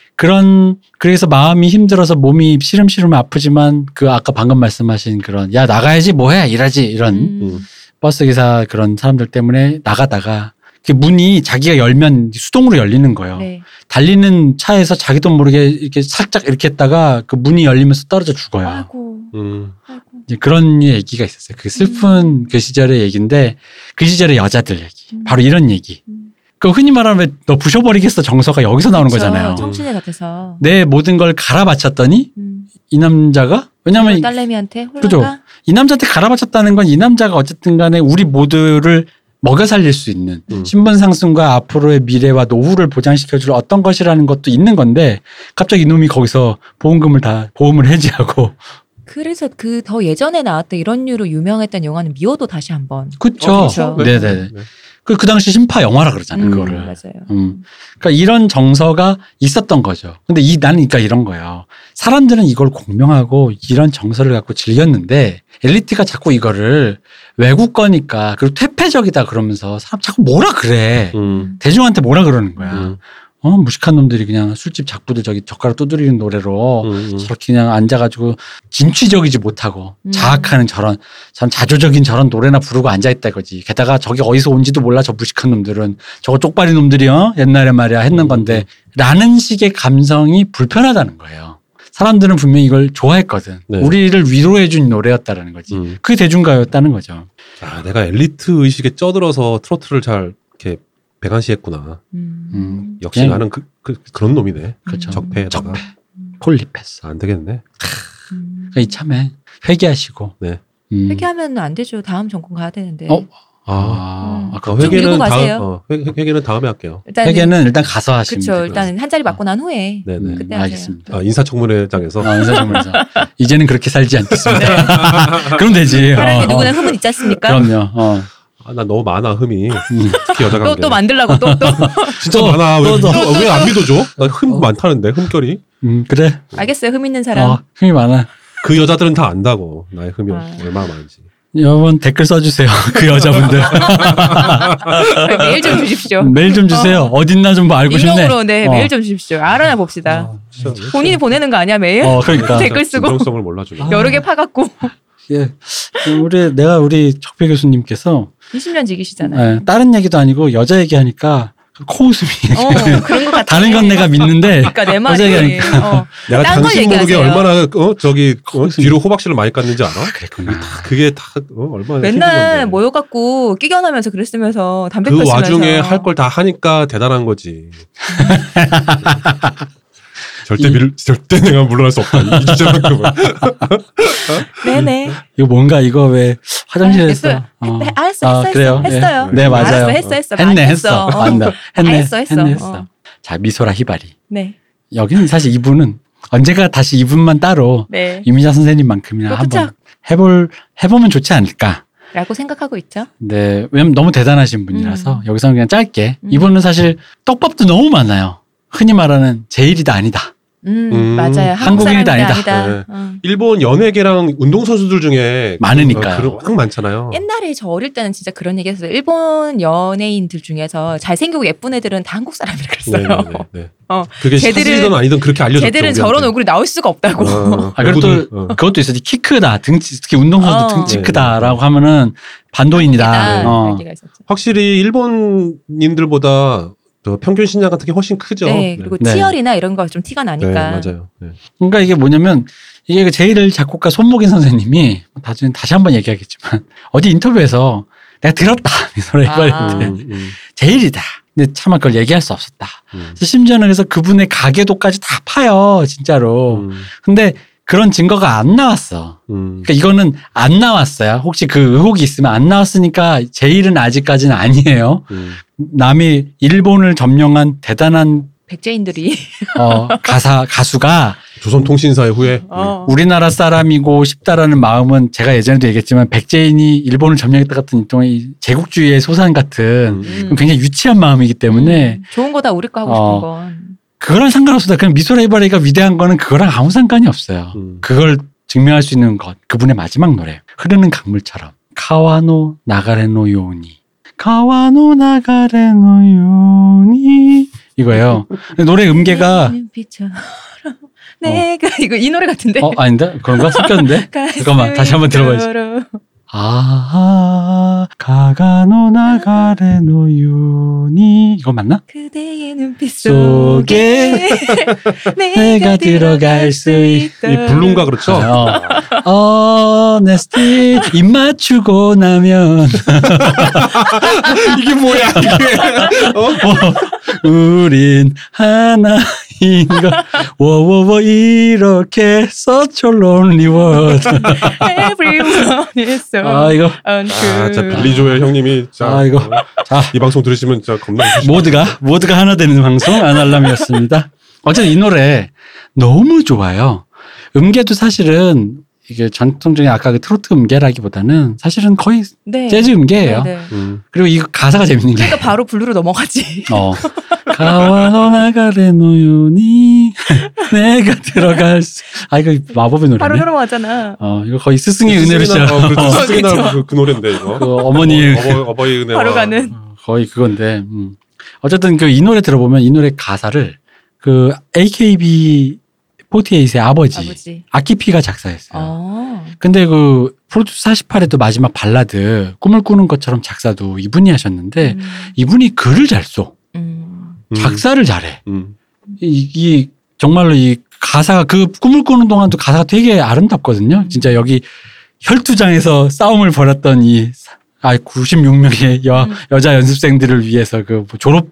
그래서 마음이 힘들어서 몸이 시름시름 아프지만 그 아까 방금 말씀하신 그런 야 나가야지 뭐해 일하지 이런 버스기사 그런 사람들 때문에 나가다가 그 문이 자기가 열면 수동으로 열리는 거예요. 네. 달리는 차에서 자기도 모르게 이렇게 살짝 이렇게 했다가 그 문이 열리면서 떨어져 죽어요. 아이고. 이제 그런 얘기가 있었어요. 그 슬픈 그 시절의 얘기인데 그 시절의 여자들 얘기. 바로 이런 얘기. 그 흔히 말하면 너 부셔버리겠어 정서가 여기서 나오는 거잖아요. 청춘의 같아서. 내 모든 걸 갈아바쳤더니 이 남자가 왜냐면 딸내미한테 홀라가? 그죠. 이 남자한테 갈아바쳤다는 건 이 남자가 어쨌든 간에 우리 모두를 먹여 살릴 수 있는 신분 상승과 앞으로의 미래와 노후를 보장시켜줄 어떤 것이라는 것도 있는 건데 갑자기 이놈이 거기서 보험을 해지하고 그래서 그 더 예전에 나왔던 이런 류로 유명했던 영화는 미워도 다시 한번 그렇죠. 네네. 그 당시 신파 영화라 그러잖아요. 그거를. 맞아요. 그러니까 이런 정서가 있었던 거죠. 근데 나는 그러니까 이런 거예요. 사람들은 이걸 공명하고 이런 정서를 갖고 즐겼는데 엘리트가 자꾸 이거를 외국 거니까 그리고 퇴폐적이다 그러면서 사람 자꾸 뭐라 그래. 대중한테 뭐라 그러는 거야. 무식한 놈들이 그냥 술집 작부들 저기 젓가락 두드리는 노래로 저렇게 그냥 앉아가지고 진취적이지 못하고 자학하는 저런 자조적인 저런 노래나 부르고 앉아있다 이거지. 게다가 저게 어디서 온지도 몰라 저 무식한 놈들은 저거 쪽발이 놈들이 옛날에 말이야 했는 건데 라는 식의 감성이 불편하다는 거예요. 사람들은 분명히 이걸 좋아했거든. 네. 우리를 위로해준 노래였다라는 거지. 그게 대중가요였다는 거죠. 아, 내가 엘리트 의식에 쪄들어서 트로트를 잘 이렇게 배관시했구나. 역시 그냥, 나는 그런 놈이네. 그렇죠. 적폐에다가 콜립했어. 안 되겠네. 이참에 회개하시고. 네. 회개하면 안 되죠. 다음 정권 가야 되는데. 회개는 다음. 회개는 다음에 할게요. 회개는 일단 가서 하시면 돼요. 그렇죠. 일단 한 자리 맞고 난 후에. 네네. 그때 알겠습니다. 인사청문회장에서. 인사청문회장. 이제는 그렇게 살지 않겠습니다. 네. 그럼 되지. 사람이 누구나 흠은 있지 않습니까? 그럼요. 나 너무 많아 흠이. 특히 여자 관계. 또 만들라고 또. 진짜 많아. 왜 안 믿어줘? 나 흠 많다는데 흠결이. 그래. 알겠어요. 흠 있는 사람. 흠이 많아. 그 여자들은 다 안다고. 나의 흠이 얼마나 많은지. 여러분 댓글 써주세요. 그 여자분들. 메일 좀 주십시오. 메일 좀 주세요. 어딨나 좀 알고 싶네. 익명으로 메일 좀 주십시오. 알아나 봅시다. 본인이 보내는 거 아니야 메일? 그러니까. 댓글 쓰고. 진정성을 몰라주고. 여러 개 파갖고. 예, 우리 적폐 교수님께서 20년 지기시잖아요. 예, 다른 얘기도 아니고 여자 얘기하니까 코웃음이. 그런 것 같아. 다른 건 내가 믿는데. 그러니까 내 말이. 여자 얘기하니까. 내가 당신 모르게 얼마나 뒤로 호박씨를 많이 깠는지 알아? 그랬구나. 그게 다 얼마나. 맨날 모여갖고 끼겨나면서 그랬으면서 담배 펴시면서. 그 와중에 할 걸 다 하니까 대단한 거지. 절대 내가 물러날 수 없다. 이 주제만큼은. 네네. 이거 뭔가 이거 왜 화장실에서 했어요. 네 맞아요. 했어. 자 미소라 히바리. 네. 여기는 사실 이분은 언제가 다시 이분만 따로 이미자 선생님만큼이나 한번 해보면 좋지 않을까. 라고 생각하고 있죠. 네. 왜냐면 너무 대단하신 분이라서 여기서는 그냥 짧게. 이분은 사실 떡밥도 너무 많아요. 흔히 말하는 제 일이다 아니다. 맞아요. 한국인이 아니다. 네. 일본 연예계랑 운동선수들 중에 많으니까요. 그런 거 많잖아요. 옛날에 저 어릴 때는 진짜 그런 얘기 했어요. 일본 연예인들 중에서 잘생기고 예쁜 애들은 다 한국 사람이라고 그랬어요. 네네네. 그게 사실이든 아니든 그렇게 알려줬죠. 걔들은 저런 얼굴이 나올 수가 없다고. 그것도 있어요. 키 크다. 등치, 특히 운동선수도 등치 크다라고 하면은 반도인이다. 확실히 일본인들보다 평균 신장 같은 게 훨씬 크죠. 네, 그리고 네. 치열이나 이런 거 좀 티가 나니까. 네, 맞아요. 네. 그러니까 이게 뭐냐면 이게 제일 작곡가 손목인 선생님이 나중에 다시 한번 얘기하겠지만 어디 인터뷰에서 내가 들었다 미소라 히바리한테 제일이다. 근데 차마 그걸 얘기할 수 없었다. 심지어는 그래서 그분의 가계도까지 다 파요 진짜로. 근데 그런 증거가 안 나왔어. 그러니까 이거는 안 나왔어요. 혹시 그 의혹이 있으면 안 나왔으니까 제일은 아직까지는 아니에요. 남이 일본을 점령한 대단한 백제인들이 가수가 조선통신사의 후에 우리나라 사람이고 싶다라는 마음은 제가 예전에도 얘기했지만 백제인이 일본을 점령했다 같은 일종의 제국주의의 소산 같은 굉장히 유치한 마음이기 때문에 좋은 거다 우리 거 하고 싶은 건 그거랑 상관없습니다. 그냥 미소라 히바리가 위대한 거는 그거랑 아무 상관이 없어요. 그걸 증명할 수 있는 것 그분의 마지막 노래 흐르는 강물처럼 카와노 나가레노 요니 가와노 나가레노 요니 이거예요. 노래 음계가 내가 이거 이 노래 같은데? 아닌데? 그런가? 섞였는데? 잠깐만 다시 한번 들어봐야지. 아하 가가노 나가레노 요니 이거 맞나? 그대의 눈빛 속에 내가 들어갈 수 있다 이 블룸가 그렇죠? 내 스틱 입 맞추고 나면 이게 뭐야 이게 우린 하나인 걸 워워워 이렇게 Such a lonely world Everyone is so untrue 빌리 조엘 형님이 이 방송 들으시면 진짜 겁나 모두가 하나 되는 방송 아날람이었습니다. 어쨌든 이 노래 너무 좋아요. 음계도 사실은 이게 전통적인 아까 그 트로트 음계라기보다는 사실은 거의 재즈 음계예요. 그리고 이 가사가 재밌는 게 그러니까 바로 블루로 넘어가지. 가와노 나가레노요니 내가 들어갈 수 이거 마법의 노래네. 바로 넘어가잖아. 이거 거의 스승의 은혜로 시작. 스승의 그 노래인데 이거. 어머니의 어버이 은혜와 바로 가는. 거의 그건데. 어쨌든 그 이 노래 들어보면 이 노래 가사를 그 AKB 48의 아버지 아키피가 작사했어요. 근데 그 프로듀스 48에도 마지막 발라드 꿈을 꾸는 것처럼 작사도 이분이 하셨는데 이분이 글을 잘 써. 작사를 잘해. 이 정말로 이 가사가 그 꿈을 꾸는 동안도 가사가 되게 아름답거든요. 진짜 여기 혈투장에서 싸움을 벌였던 이 96명의 여자 연습생들을 위해서 그 졸업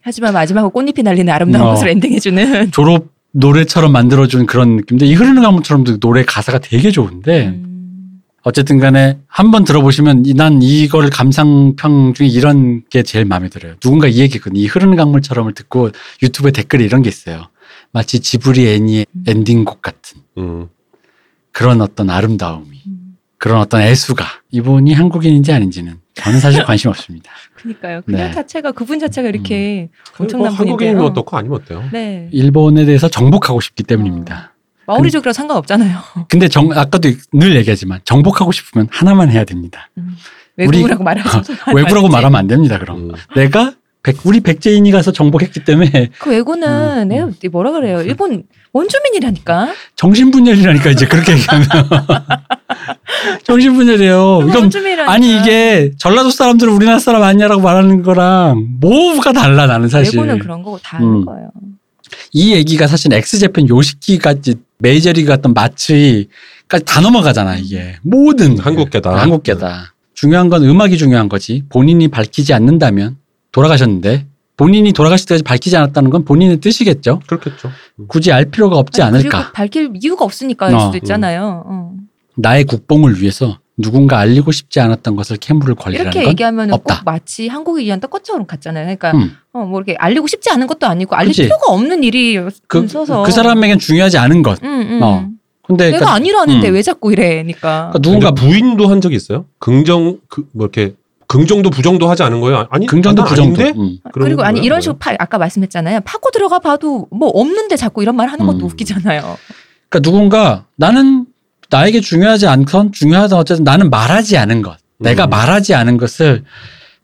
하지만 마지막으로 꽃잎이 날리는 아름다운 것을 엔딩해주는 졸업 노래처럼 만들어준 그런 느낌인데 이 흐르는 강물처럼도 노래 가사가 되게 좋은데 어쨌든 간에 한번 들어보시면 난 이거를 감상평 중에 이런 게 제일 마음에 들어요. 누군가 이 얘기거든요. 이 흐르는 강물처럼을 듣고 유튜브에 댓글에 이런 게 있어요. 마치 지브리 애니의 엔딩곡 같은 그런 어떤 아름다움이 그런 어떤 애수가 이분이 한국인인지 아닌지는 저는 사실 관심 없습니다. 그러니까요. 그냥 자체가 그분 자체가 이렇게 엄청난 분인데요. 한국인이 어떻고 아니면 어때요? 네. 일본에 대해서 정복하고 싶기 때문입니다. 마오리족이랑 상관없잖아요. 근데 아까도 늘 얘기하지만 정복하고 싶으면 하나만 해야 됩니다. 외국이라고 말하면 안 됩니다. 그럼 내가 우리 백제인이 가서 정복했기 때문에 그 외고는 내가 뭐라 그래요. 일본 원주민이라니까. 정신분열이라니까 이제 그렇게 얘기하면 정신분열이에요. 이건 아니 이게 전라도 사람들은 우리나라 사람 아니냐라고 말하는 거랑 뭐가 달라 나는 사실. 외고는 그런 거고 다 하는 거예요. 이 얘기가 사실 X Japan 요시키까지 메이저리그 갔던 마츠까지 다 넘어가잖아 이게 모든 한국계다. 중요한 건 음악이 중요한 거지 본인이 밝히지 않는다면. 돌아가셨는데 본인이 돌아가실 때까지 밝히지 않았다는 건 본인의 뜻이겠죠. 그렇겠죠. 굳이 알 필요가 없지 않을까. 밝힐 이유가 없으니까 할 수도 있잖아요. 나의 국뽕을 위해서 누군가 알리고 싶지 않았던 것을 캐물을 권리라는 건 없다. 이렇게 얘기하면 꼭 마치 한국이 이한 떡꽃처럼 같잖아요. 그러니까 뭐 이렇게 알리고 싶지 않은 것도 아니고 알릴 필요가 없는 일이 있어서 그 사람에겐 중요하지 않은 것. 근데 내가 아니라는데 왜 자꾸 이래니까. 그러니까 누군가 부인도 한 적이 있어요? 긍정 뭐 이렇게 긍정도 부정도 하지 않은 거예요? 아니 긍정도 부정도. 그리고 아니 이런 식으로 아까 말씀했잖아요. 파고 들어가 봐도 뭐 없는데 자꾸 이런 말 하는 것도 웃기잖아요. 그러니까 누군가 나는 나에게 중요하지 않건 중요하다 어쨌든 나는 말하지 않은 것. 내가 말하지 않은 것을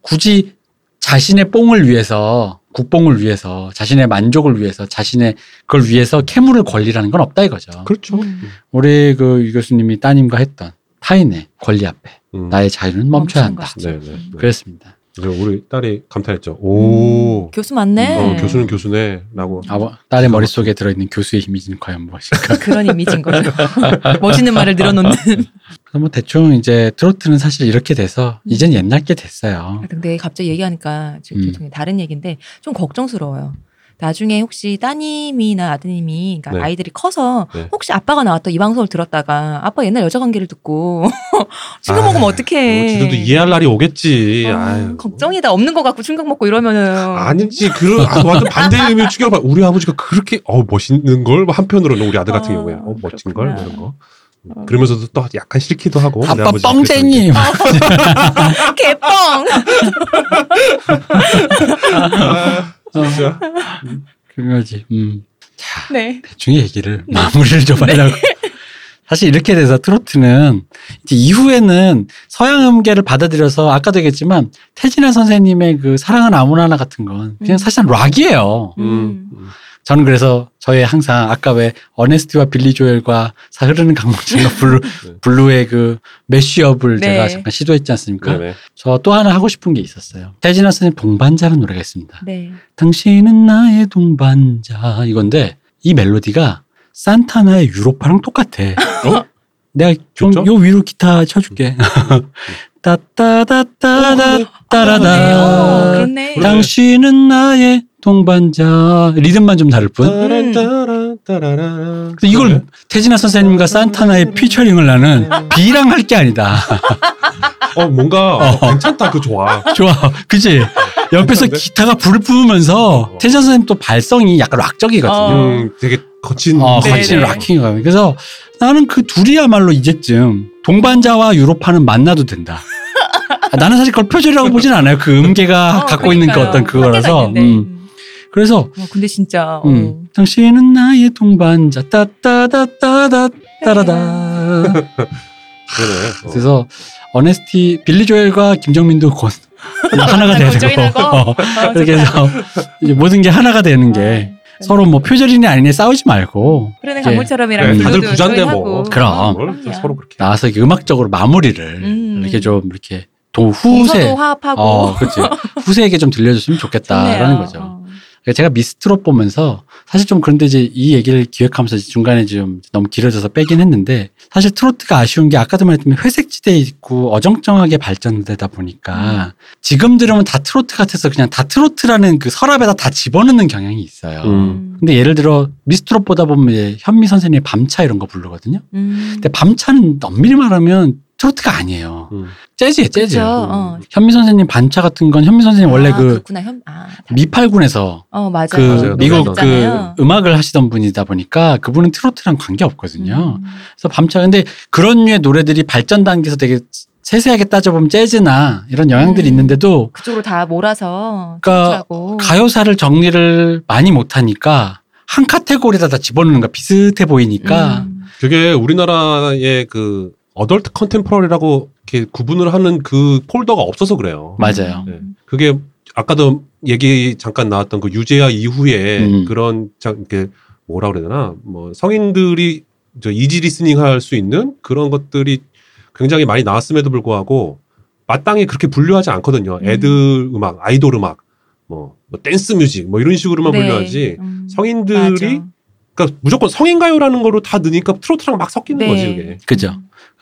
굳이 자신의 뽕을 위해서 국뽕을 위해서 자신의 만족을 위해서 자신의 그걸 위해서 캐물을 권리라는 건 없다 이거죠. 그렇죠. 우리 그 유 교수님이 따님과 했던 타인의 권리 앞에 나의 자유는 멈춰야 한다. 네네. 그랬습니다. 그래서 우리 딸이 감탄했죠. 오 교수 맞네. 교수는 교수네라고. 딸의 머릿속에 들어있는 교수의 이미지는 과연 무엇일까? 그런 이미지인 거죠. 멋있는 말을 늘어놓는. 그래서 뭐 대충 이제 트로트는 사실 이렇게 돼서 이젠 옛날 게 됐어요. 근데 갑자기 얘기하니까 지금 다른 얘기인데 좀 걱정스러워요. 나중에 혹시 따님이나 아드님이 그러니까 네. 아이들이 커서 네. 혹시 아빠가 나왔던 이 방송을 들었다가 아빠 옛날 여자 관계를 듣고 충격 먹으면 어떡해. 지도도 이해할 날이 오겠지. 걱정이다. 없는 것 같고 충격 먹고 이러면은. 아니지. 그런 완전 반대의 의미를 추격하고 우리 아버지가 그렇게 멋있는 걸 한편으로는 우리 아들 같은 경우에 멋진 걸 이런 거. 그러면서도 또 약간 싫기도 하고. 아빠 뻥쟁이. 개뻥. 진짜. 그거지. 자, 네. 대충 얘기를 마무리를 좀 하려고. 네. 사실 이렇게 돼서 트로트는 이제 이후에는 서양 음계를 받아들여서 아까도 얘기했지만 태진아 선생님의 그 사랑은 아무나 같은 건 그냥 사실은 락이에요. 저는 그래서 저의 항상 아까 왜 어네스티와 빌리 조엘과 흐르는 강물처럼 블루의 그 메쉬업을 네. 제가 잠깐 시도했지 않습니까? 네. 저 또 하나 하고 싶은 게 있었어요. 태진아 선생님 동반자라는 노래가 있습니다. 네. 당신은 나의 동반자 이건데 이 멜로디가 산타나의 유로파랑 똑같아. 내가 좀 요 위로 기타 쳐줄게. 따따따따따따라다. 당신은 나의 동반자 리듬만 좀 다를 뿐. 근데 이걸 태진아 선생님과 산타나의 피처링을 나는 B랑 할 게 아니다. 뭔가 괜찮다. 그거 좋아. 그치? 옆에서 기타가 불을 뿜으면서 태진아 선생님 또 발성이 약간 락적이거든요. 되게 거친 락킹이거든요. 그래서 나는 그 둘이야말로 이제쯤 동반자와 유로파는 만나도 된다. 나는 사실 그걸 표절이라고 보진 않아요. 그 음계가 갖고 그러니까요. 있는 그 어떤 그거라서. 그래서. 근데 진짜. 당신은 나의 동반자, 따따따따따따라다. 그래서, 어네스티, 빌리 조엘과 김정민도 곧 하나가 되는 거고. 그렇게 해서 이제 모든 게 하나가 되는 게. 서로 뭐 표절이니 아니니 싸우지 말고. 그러네, 강물처럼이랑 네, 다들 부잔데 뭐. 그럼. 서로 그렇게. 나와서 이렇게 음악적으로 마무리를 이렇게 좀 이렇게 후세. 화합하고. 그렇지. 후세에게 좀 들려줬으면 좋겠다라는 거죠. 제가 미스트롯 보면서 사실 좀 그런데 이제 이 얘기를 기획하면서 중간에 좀 너무 길어져서 빼긴 했는데 사실 트로트가 아쉬운 게 아까도 말했지만 회색지대에 있고 어정쩡하게 발전되다 보니까 지금 들으면 다 트로트 같아서 그냥 다 트로트라는 그 서랍에다 다 집어넣는 경향이 있어요. 근데 예를 들어 미스트롯 보다 보면 이제 현미 선생님의 밤차 이런 거 부르거든요. 근데 밤차는 엄밀히 말하면 트로트가 아니에요. 재즈예요, 재즈. 현미 선생님 반차 같은 건 현미 선생님 원래 미팔군에서 맞아요. 미국 음악을 하시던 분이다 보니까 그분은 트로트랑 관계 없거든요. 그래서 밤차 근데 그런 류의 노래들이 발전 단계에서 되게 세세하게 따져보면 재즈나 이런 영향들이 있는데도 그쪽으로 다 몰아서 그러니까 가요사를 정리를 많이 못하니까 한 카테고리에다 다 집어넣는 거 비슷해 보이니까 그게 우리나라의 그 어덜트 컨템포러리라고 이렇게 구분을 하는 그 폴더가 없어서 그래요. 맞아요. 네. 그게 아까도 얘기 잠깐 나왔던 그 유재하 이후에 그런 이렇게 뭐라 그래야 되나 뭐 성인들이 이지 리스닝할 수 있는 그런 것들이 굉장히 많이 나왔음에도 불구하고 마땅히 그렇게 분류하지 않거든요. 애들 음악, 아이돌 음악, 뭐 댄스 뮤직 뭐 이런 식으로만 분류하지 성인들이 맞아. 그러니까 무조건 성인 가요라는 거로 다 넣으니까 트로트랑 막 섞이는 거지 그게. 그죠.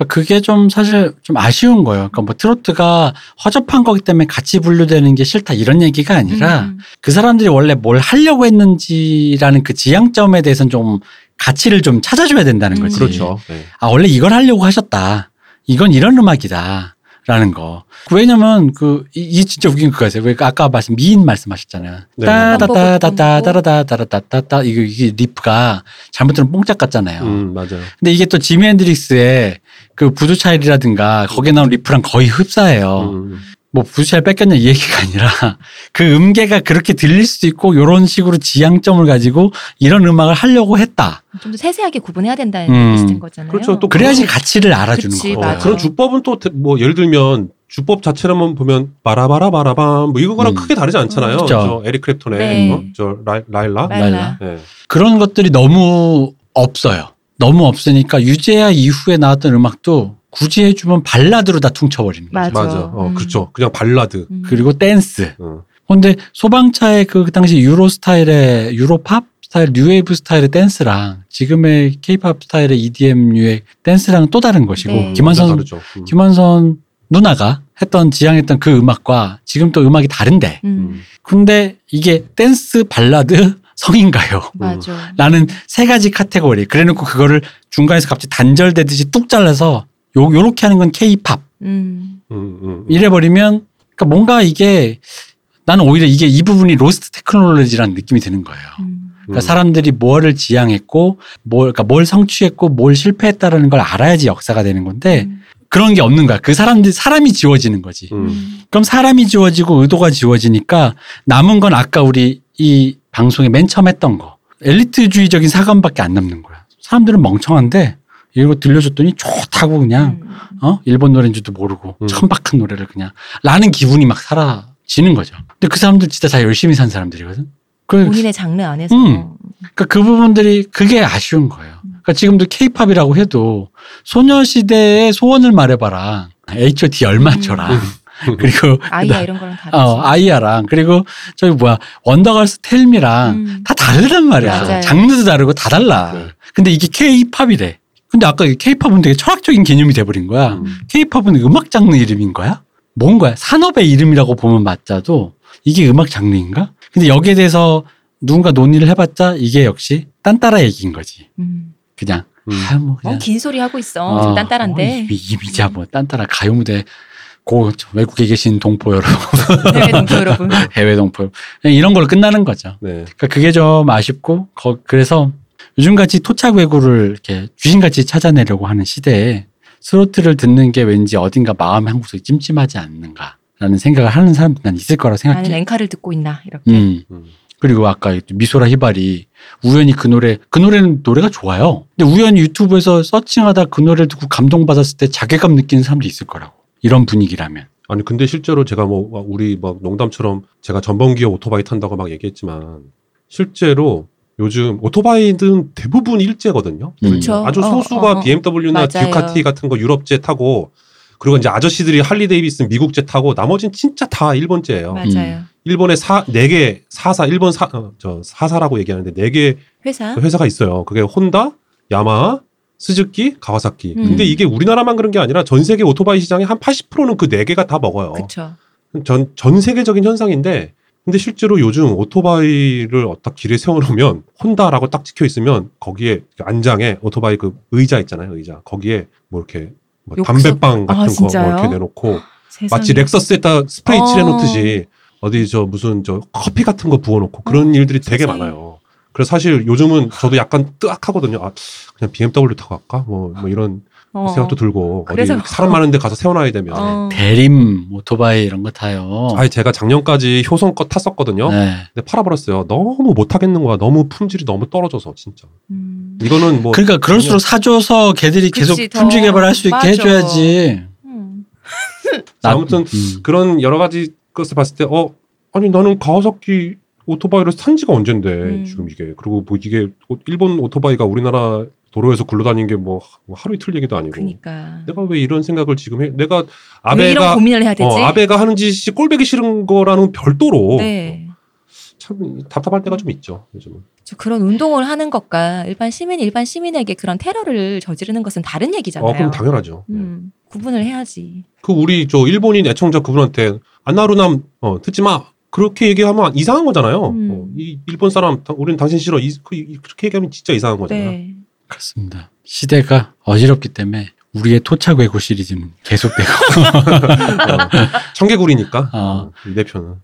그게 좀 사실 좀 아쉬운 거예요. 그러니까 뭐 트로트가 허접한 거기 때문에 같이 분류되는 게 싫다 이런 얘기가 아니라 그 사람들이 원래 뭘 하려고 했는지라는 그 지향점에 대해서는 좀 가치를 좀 찾아줘야 된다는 거지. 그렇죠. 네. 원래 이걸 하려고 하셨다. 이건 이런 음악이다. 라는 거. 왜냐면 이 진짜 웃긴 거 같아요. 그러니까 아까 미인 말씀하셨잖아요. 따다다다다다다다다다다다 이게 리프가 잘못 들으면 뽕짝 같잖아요. 맞아요. 근데 이게 또 지미 앤드릭스의 그 부두 차일이라든가 거기에 나온 리프랑 거의 흡사해요. 뭐 부시를 뺏겼냐 이 얘기가 아니라 그 음계가 그렇게 들릴 수도 있고 이런 식으로 지향점을 가지고 이런 음악을 하려고 했다. 좀 더 세세하게 구분해야 된다는 뜻인 거잖아요. 그렇죠. 또 그래야지 가치를 알아주는 거고. 그런 주법은 또 뭐 예를 들면 주법 자체로만 보면 바라바라 바라밤 뭐 이거랑 크게 다르지 않잖아요. 그렇죠. 에릭 크랩톤의 네. 뭐? 저 라일라. 네. 그런 것들이 너무 없어요. 너무 없으니까 유재하 이후에 나왔던 음악도 굳이 해주면 발라드로 다 퉁쳐버립니다. 맞아. 그렇죠. 그냥 발라드. 그리고 댄스. 그런데 소방차의 그 당시 유로 스타일의 유로팝 스타일, 뉴웨이브 스타일의 댄스랑 지금의 케이팝 스타일의 EDM류의 댄스랑 또 다른 것이고 네. 김한선 누나가 지향했던 그 음악과 지금 또 음악이 다른데 근데 이게 댄스, 발라드, 성인가요? 라는 세 가지 카테고리. 그래놓고 그거를 중간에서 갑자기 단절되듯이 뚝 잘라서 요렇게 하는 건 K-팝. 이래버리면 그러니까 뭔가 이게 나는 오히려 이게 이 부분이 로스트 테크놀로지라는 느낌이 드는 거예요. 그러니까 사람들이 뭐를 지향했고 그러니까 뭘 성취했고 뭘 실패했다라는 걸 알아야지 역사가 되는 건데 그런 게 없는 거야. 그 사람이 지워지는 거지. 그럼 사람이 지워지고 의도가 지워지니까 남은 건 아까 우리 이 방송에 맨 처음 했던 거. 엘리트주의적인 사관밖에 안 남는 거야. 사람들은 멍청한데 이거 들려줬더니 좋다고 그냥 일본 노래인지도 모르고 천박한 노래를 그냥 라는 기분이 막 사라지는 거죠. 근데 그 사람들 진짜 다 열심히 산 사람들이거든. 본인의 장르 안에서. 그러니까 그 부분들이 그게 아쉬운 거예요. 그러니까 지금도 K-팝이라고 해도 소녀시대의 소원을 말해봐라. H.O.T. 얼마처랑 그리고 아이야 이런 거랑 다르죠. 아이야랑 그리고 저기 원더걸스 텔미랑 다 다르단 말이야. 맞아요. 장르도 다르고 다 달라. 네. 근데 이게 K-팝이래. 근데 아까 K-팝은 되게 철학적인 개념이 돼버린 거야. K-팝은 음악 장르 이름인 거야? 뭔 거야? 산업의 이름이라고 보면 맞자도 이게 음악 장르인가? 근데 여기에 대해서 누군가 논의를 해봤자 이게 역시 딴따라 얘기인 거지. 그냥 긴 소리 하고 있어. 딴따라인데. 이미자 뭐 딴따라 가요 무대 외국에 계신 동포 여러분. 해외 동포 여러분. 이런 걸로 끝나는 거죠. 네. 그러니까 그게 좀 아쉽고 그래서 요즘같이 토착 외구를 이렇게 귀신같이 찾아내려고 하는 시대에 트로트를 듣는 게 왠지 어딘가 마음의 한 구석이 찜찜하지 않는가라는 생각을 하는 사람들은 있을 거라고 생각해. 나는 랭카를 듣고 있나 이렇게. 그리고 아까 미소라 히바리 우연히 그 노래는 노래가 좋아요. 근데 우연히 유튜브에서 서칭하다 그 노래를 듣고 감동받았을 때 자괴감 느끼는 사람도 있을 거라고. 이런 분위기라면. 아니 근데 실제로 제가 뭐 우리 막 농담처럼 제가 전범기에 오토바이 탄다고 막 얘기했지만 실제로 요즘 오토바이는 대부분 일제거든요. 그렇죠. 아주 소수가 BMW나 맞아요. 듀카티 같은 거 유럽제 타고 그리고 이제 아저씨들이 할리 데이비슨 미국제 타고 나머지는 진짜 다 일본제예요. 맞아요. 일본에 4개 사사 일본 사사라고 얘기하는데 4개 회사가 있어요. 그게 혼다, 야마하, 스즈키, 가와사키. 근데 이게 우리나라만 그런 게 아니라 전 세계 오토바이 시장의 한 80%는 그 4개가 다 먹어요. 그렇죠. 전 세계적인 현상인데 근데 실제로 요즘 오토바이를 어떤 길에 세워놓으면 혼다라고 딱 찍혀 있으면 거기에 안장에 오토바이 그 의자 있잖아요. 의자. 거기에 뭐 이렇게 뭐 담배빵 같은 거 뭐 이렇게 내놓고 마치 렉서스에다 스프레이 칠해놓듯이 어디 무슨 커피 같은 거 부어놓고 그런 일들이 되게 많아요. 그래서 사실 요즘은 저도 약간 뜨악하거든요. 그냥 BMW 타고 갈까? 뭐 이런 생각도 들고 어디 사람 많은데 가서 세워놔야 되면 대림 오토바이 이런 거 타요. 아니 제가 작년까지 효성 거 탔었거든요. 네. 근데 팔아버렸어요. 너무 못 타겠는 거야. 너무 품질이 너무 떨어져서 진짜. 이거는 뭐 그러니까 그럴수록 사줘서 걔들이 계속 품질 개발할 수 있게 해줘야지. 아무튼 그런 여러 가지 것을 봤을 때 아니 나는 가와사키 오토바이를 산 지가 언젠데 지금 이게 그리고 뭐 이게 일본 오토바이가 우리나라 도로에서 굴러다니는 게 뭐 하루 이틀 얘기도 아니고. 그러니까. 내가 왜 이런 생각을 지금 해? 내가 왜 이런 고민을 해야 되지? 아베가 하는 짓이 꼴보기 싫은 거라는 별도로. 네. 참 답답할 때가 좀 있죠. 요즘은. 그런 운동을 하는 것과 일반 시민에게 그런 테러를 저지르는 것은 다른 얘기잖아요. 그럼 당연하죠. 구분을 해야지. 그 우리 일본인 애청자 그분한테 안나루남 듣지 마. 그렇게 얘기하면 이상한 거잖아요. 이 일본 사람 우리는 당신 싫어. 그렇게 얘기하면 진짜 이상한 거잖아요. 네. 그렇습니다. 시대가 어지럽기 때문에 우리의 토착 외고 시리즈는 계속되고 청개구리니까 내 편은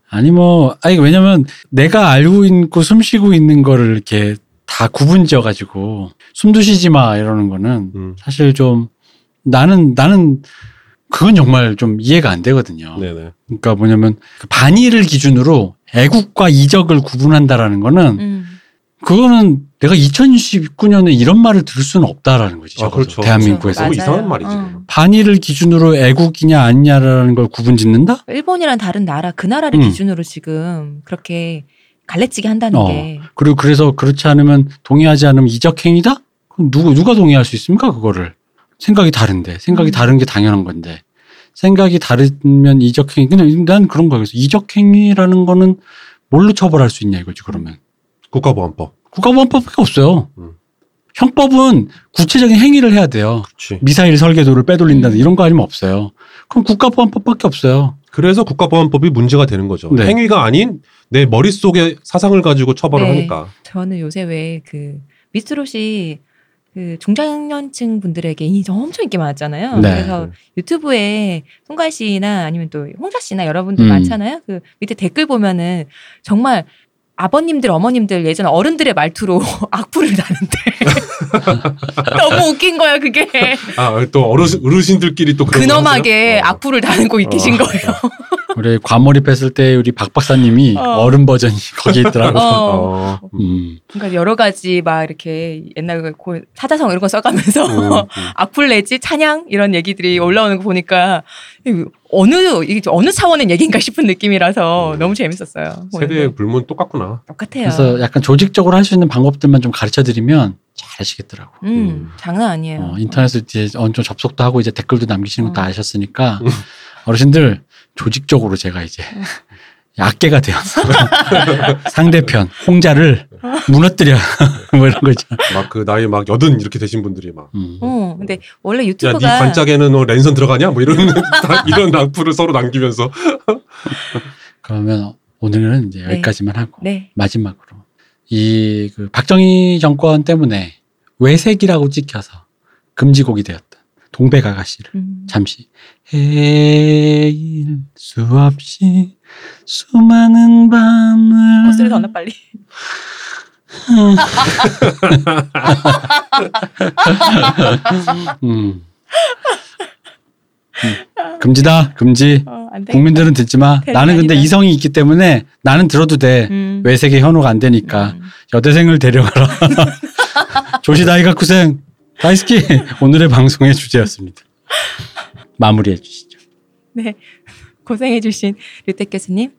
왜냐면 내가 알고 있고 숨쉬고 있는 거를 이렇게 다 구분지어가지고 숨도 쉬지 마 이러는 거는 사실 좀 나는 그건 정말 좀 이해가 안 되거든요. 네네. 그러니까 뭐냐면 반의를 기준으로 애국과 이적을 구분한다라는 거는 그거는 내가 2019년에 이런 말을 들을 수는 없다라는 거지. 아, 그렇죠. 대한민국에서. 그렇죠. 이상한 말이지. 반의를 기준으로 애국이냐 아니냐라는 걸 구분짓는다? 일본이란 다른 나라, 그 나라를 기준으로 지금 그렇게 갈래치기 한다는 게. 그리고 그래서 그렇지 않으면 동의하지 않으면 이적행위다? 그럼 누가 동의할 수 있습니까? 그거를. 생각이 다른데. 생각이 다른 게 당연한 건데. 생각이 다르면 이적행위. 그냥 난 그런 거에서 이적행위라는 거는 뭘로 처벌할 수 있냐 이거지 그러면. 국가보안법. 국가보안법밖에 없어요. 형법은 구체적인 행위를 해야 돼요. 그치. 미사일 설계도를 빼돌린다는 이런 거 아니면 없어요. 그럼 국가보안법밖에 없어요. 그래서 국가보안법이 문제가 되는 거죠. 네. 행위가 아닌 내 머릿속의 사상을 가지고 처벌을 하니까. 저는 요새 왜 그 미쓰롯이 그 중장년층 분들에게 인기 엄청 인기 많았잖아요. 네. 그래서 유튜브에 송가 씨나 아니면 또 홍자 씨나 여러분들 많잖아요. 그 밑에 댓글 보면은 정말 아버님들, 어머님들 예전 어른들의 말투로 악플을 다는데 너무 웃긴 거야 그게. 아, 또 어르신들끼리 또 그런 근엄하게 악플을 다는고 계신 거예요. 우리 과몰입했을 때 우리 박 박사님이 어른 버전이 거기에 있더라고요. 그러니까 여러 가지 막 이렇게 옛날 사자성 이런 거 써가면서 악플 내지 찬양 이런 얘기들이 올라오는 거 보니까 어느 차원의 얘기인가 싶은 느낌이라서 너무 재밌었어요. 세대의 불문 똑같구나. 똑같아요. 그래서 약간 조직적으로 할 수 있는 방법들만 좀 가르쳐드리면 잘 아시겠더라고. 장난 아니에요. 인터넷을 이제 어느 정도 접속도 하고 이제 댓글도 남기시는 거 다 아셨으니까 어르신들 조직적으로 제가 이제 약계가 되어서 상대편 홍자를 무너뜨려 뭐 이런 거죠. 막 그 나이 막 80 이렇게 되신 분들이 막. 근데 원래 유튜브가 야, 네 반짝에는 너 랜선 들어가냐? 뭐 이런 이런 악플을 서로 남기면서. 그러면 오늘은 이제 여기까지만 하고 마지막으로 이 그 박정희 정권 때문에 외색이라고 찍혀서 금지곡이 되었던 동백아가씨를 잠시 헤일 수 없이 수많은 밤을 고스를 더 넣어 빨리. 금지다 금지. 국민들은 듣지 마. 나는 근데 이성이 있기 때문에 나는 들어도 돼. 외색의 현호가 안 되니까 여대생을 데려가라. 조시다이가쿠생 다이스키. 오늘의 방송의 주제였습니다. 마무리해 주시죠. 네, 고생해 주신 류태 교수님.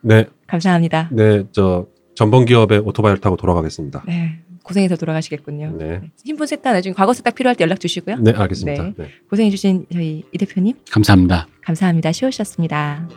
네, 감사합니다. 네, 저 전범 기업의 오토바이를 타고 돌아가겠습니다. 네, 고생해서 돌아가시겠군요. 네. 신분 세탁 나중에 과거 세탁 필요할 때 연락 주시고요. 네, 알겠습니다. 네. 고생해 주신 저희 이 대표님. 감사합니다. 감사합니다. 쉬우셨습니다.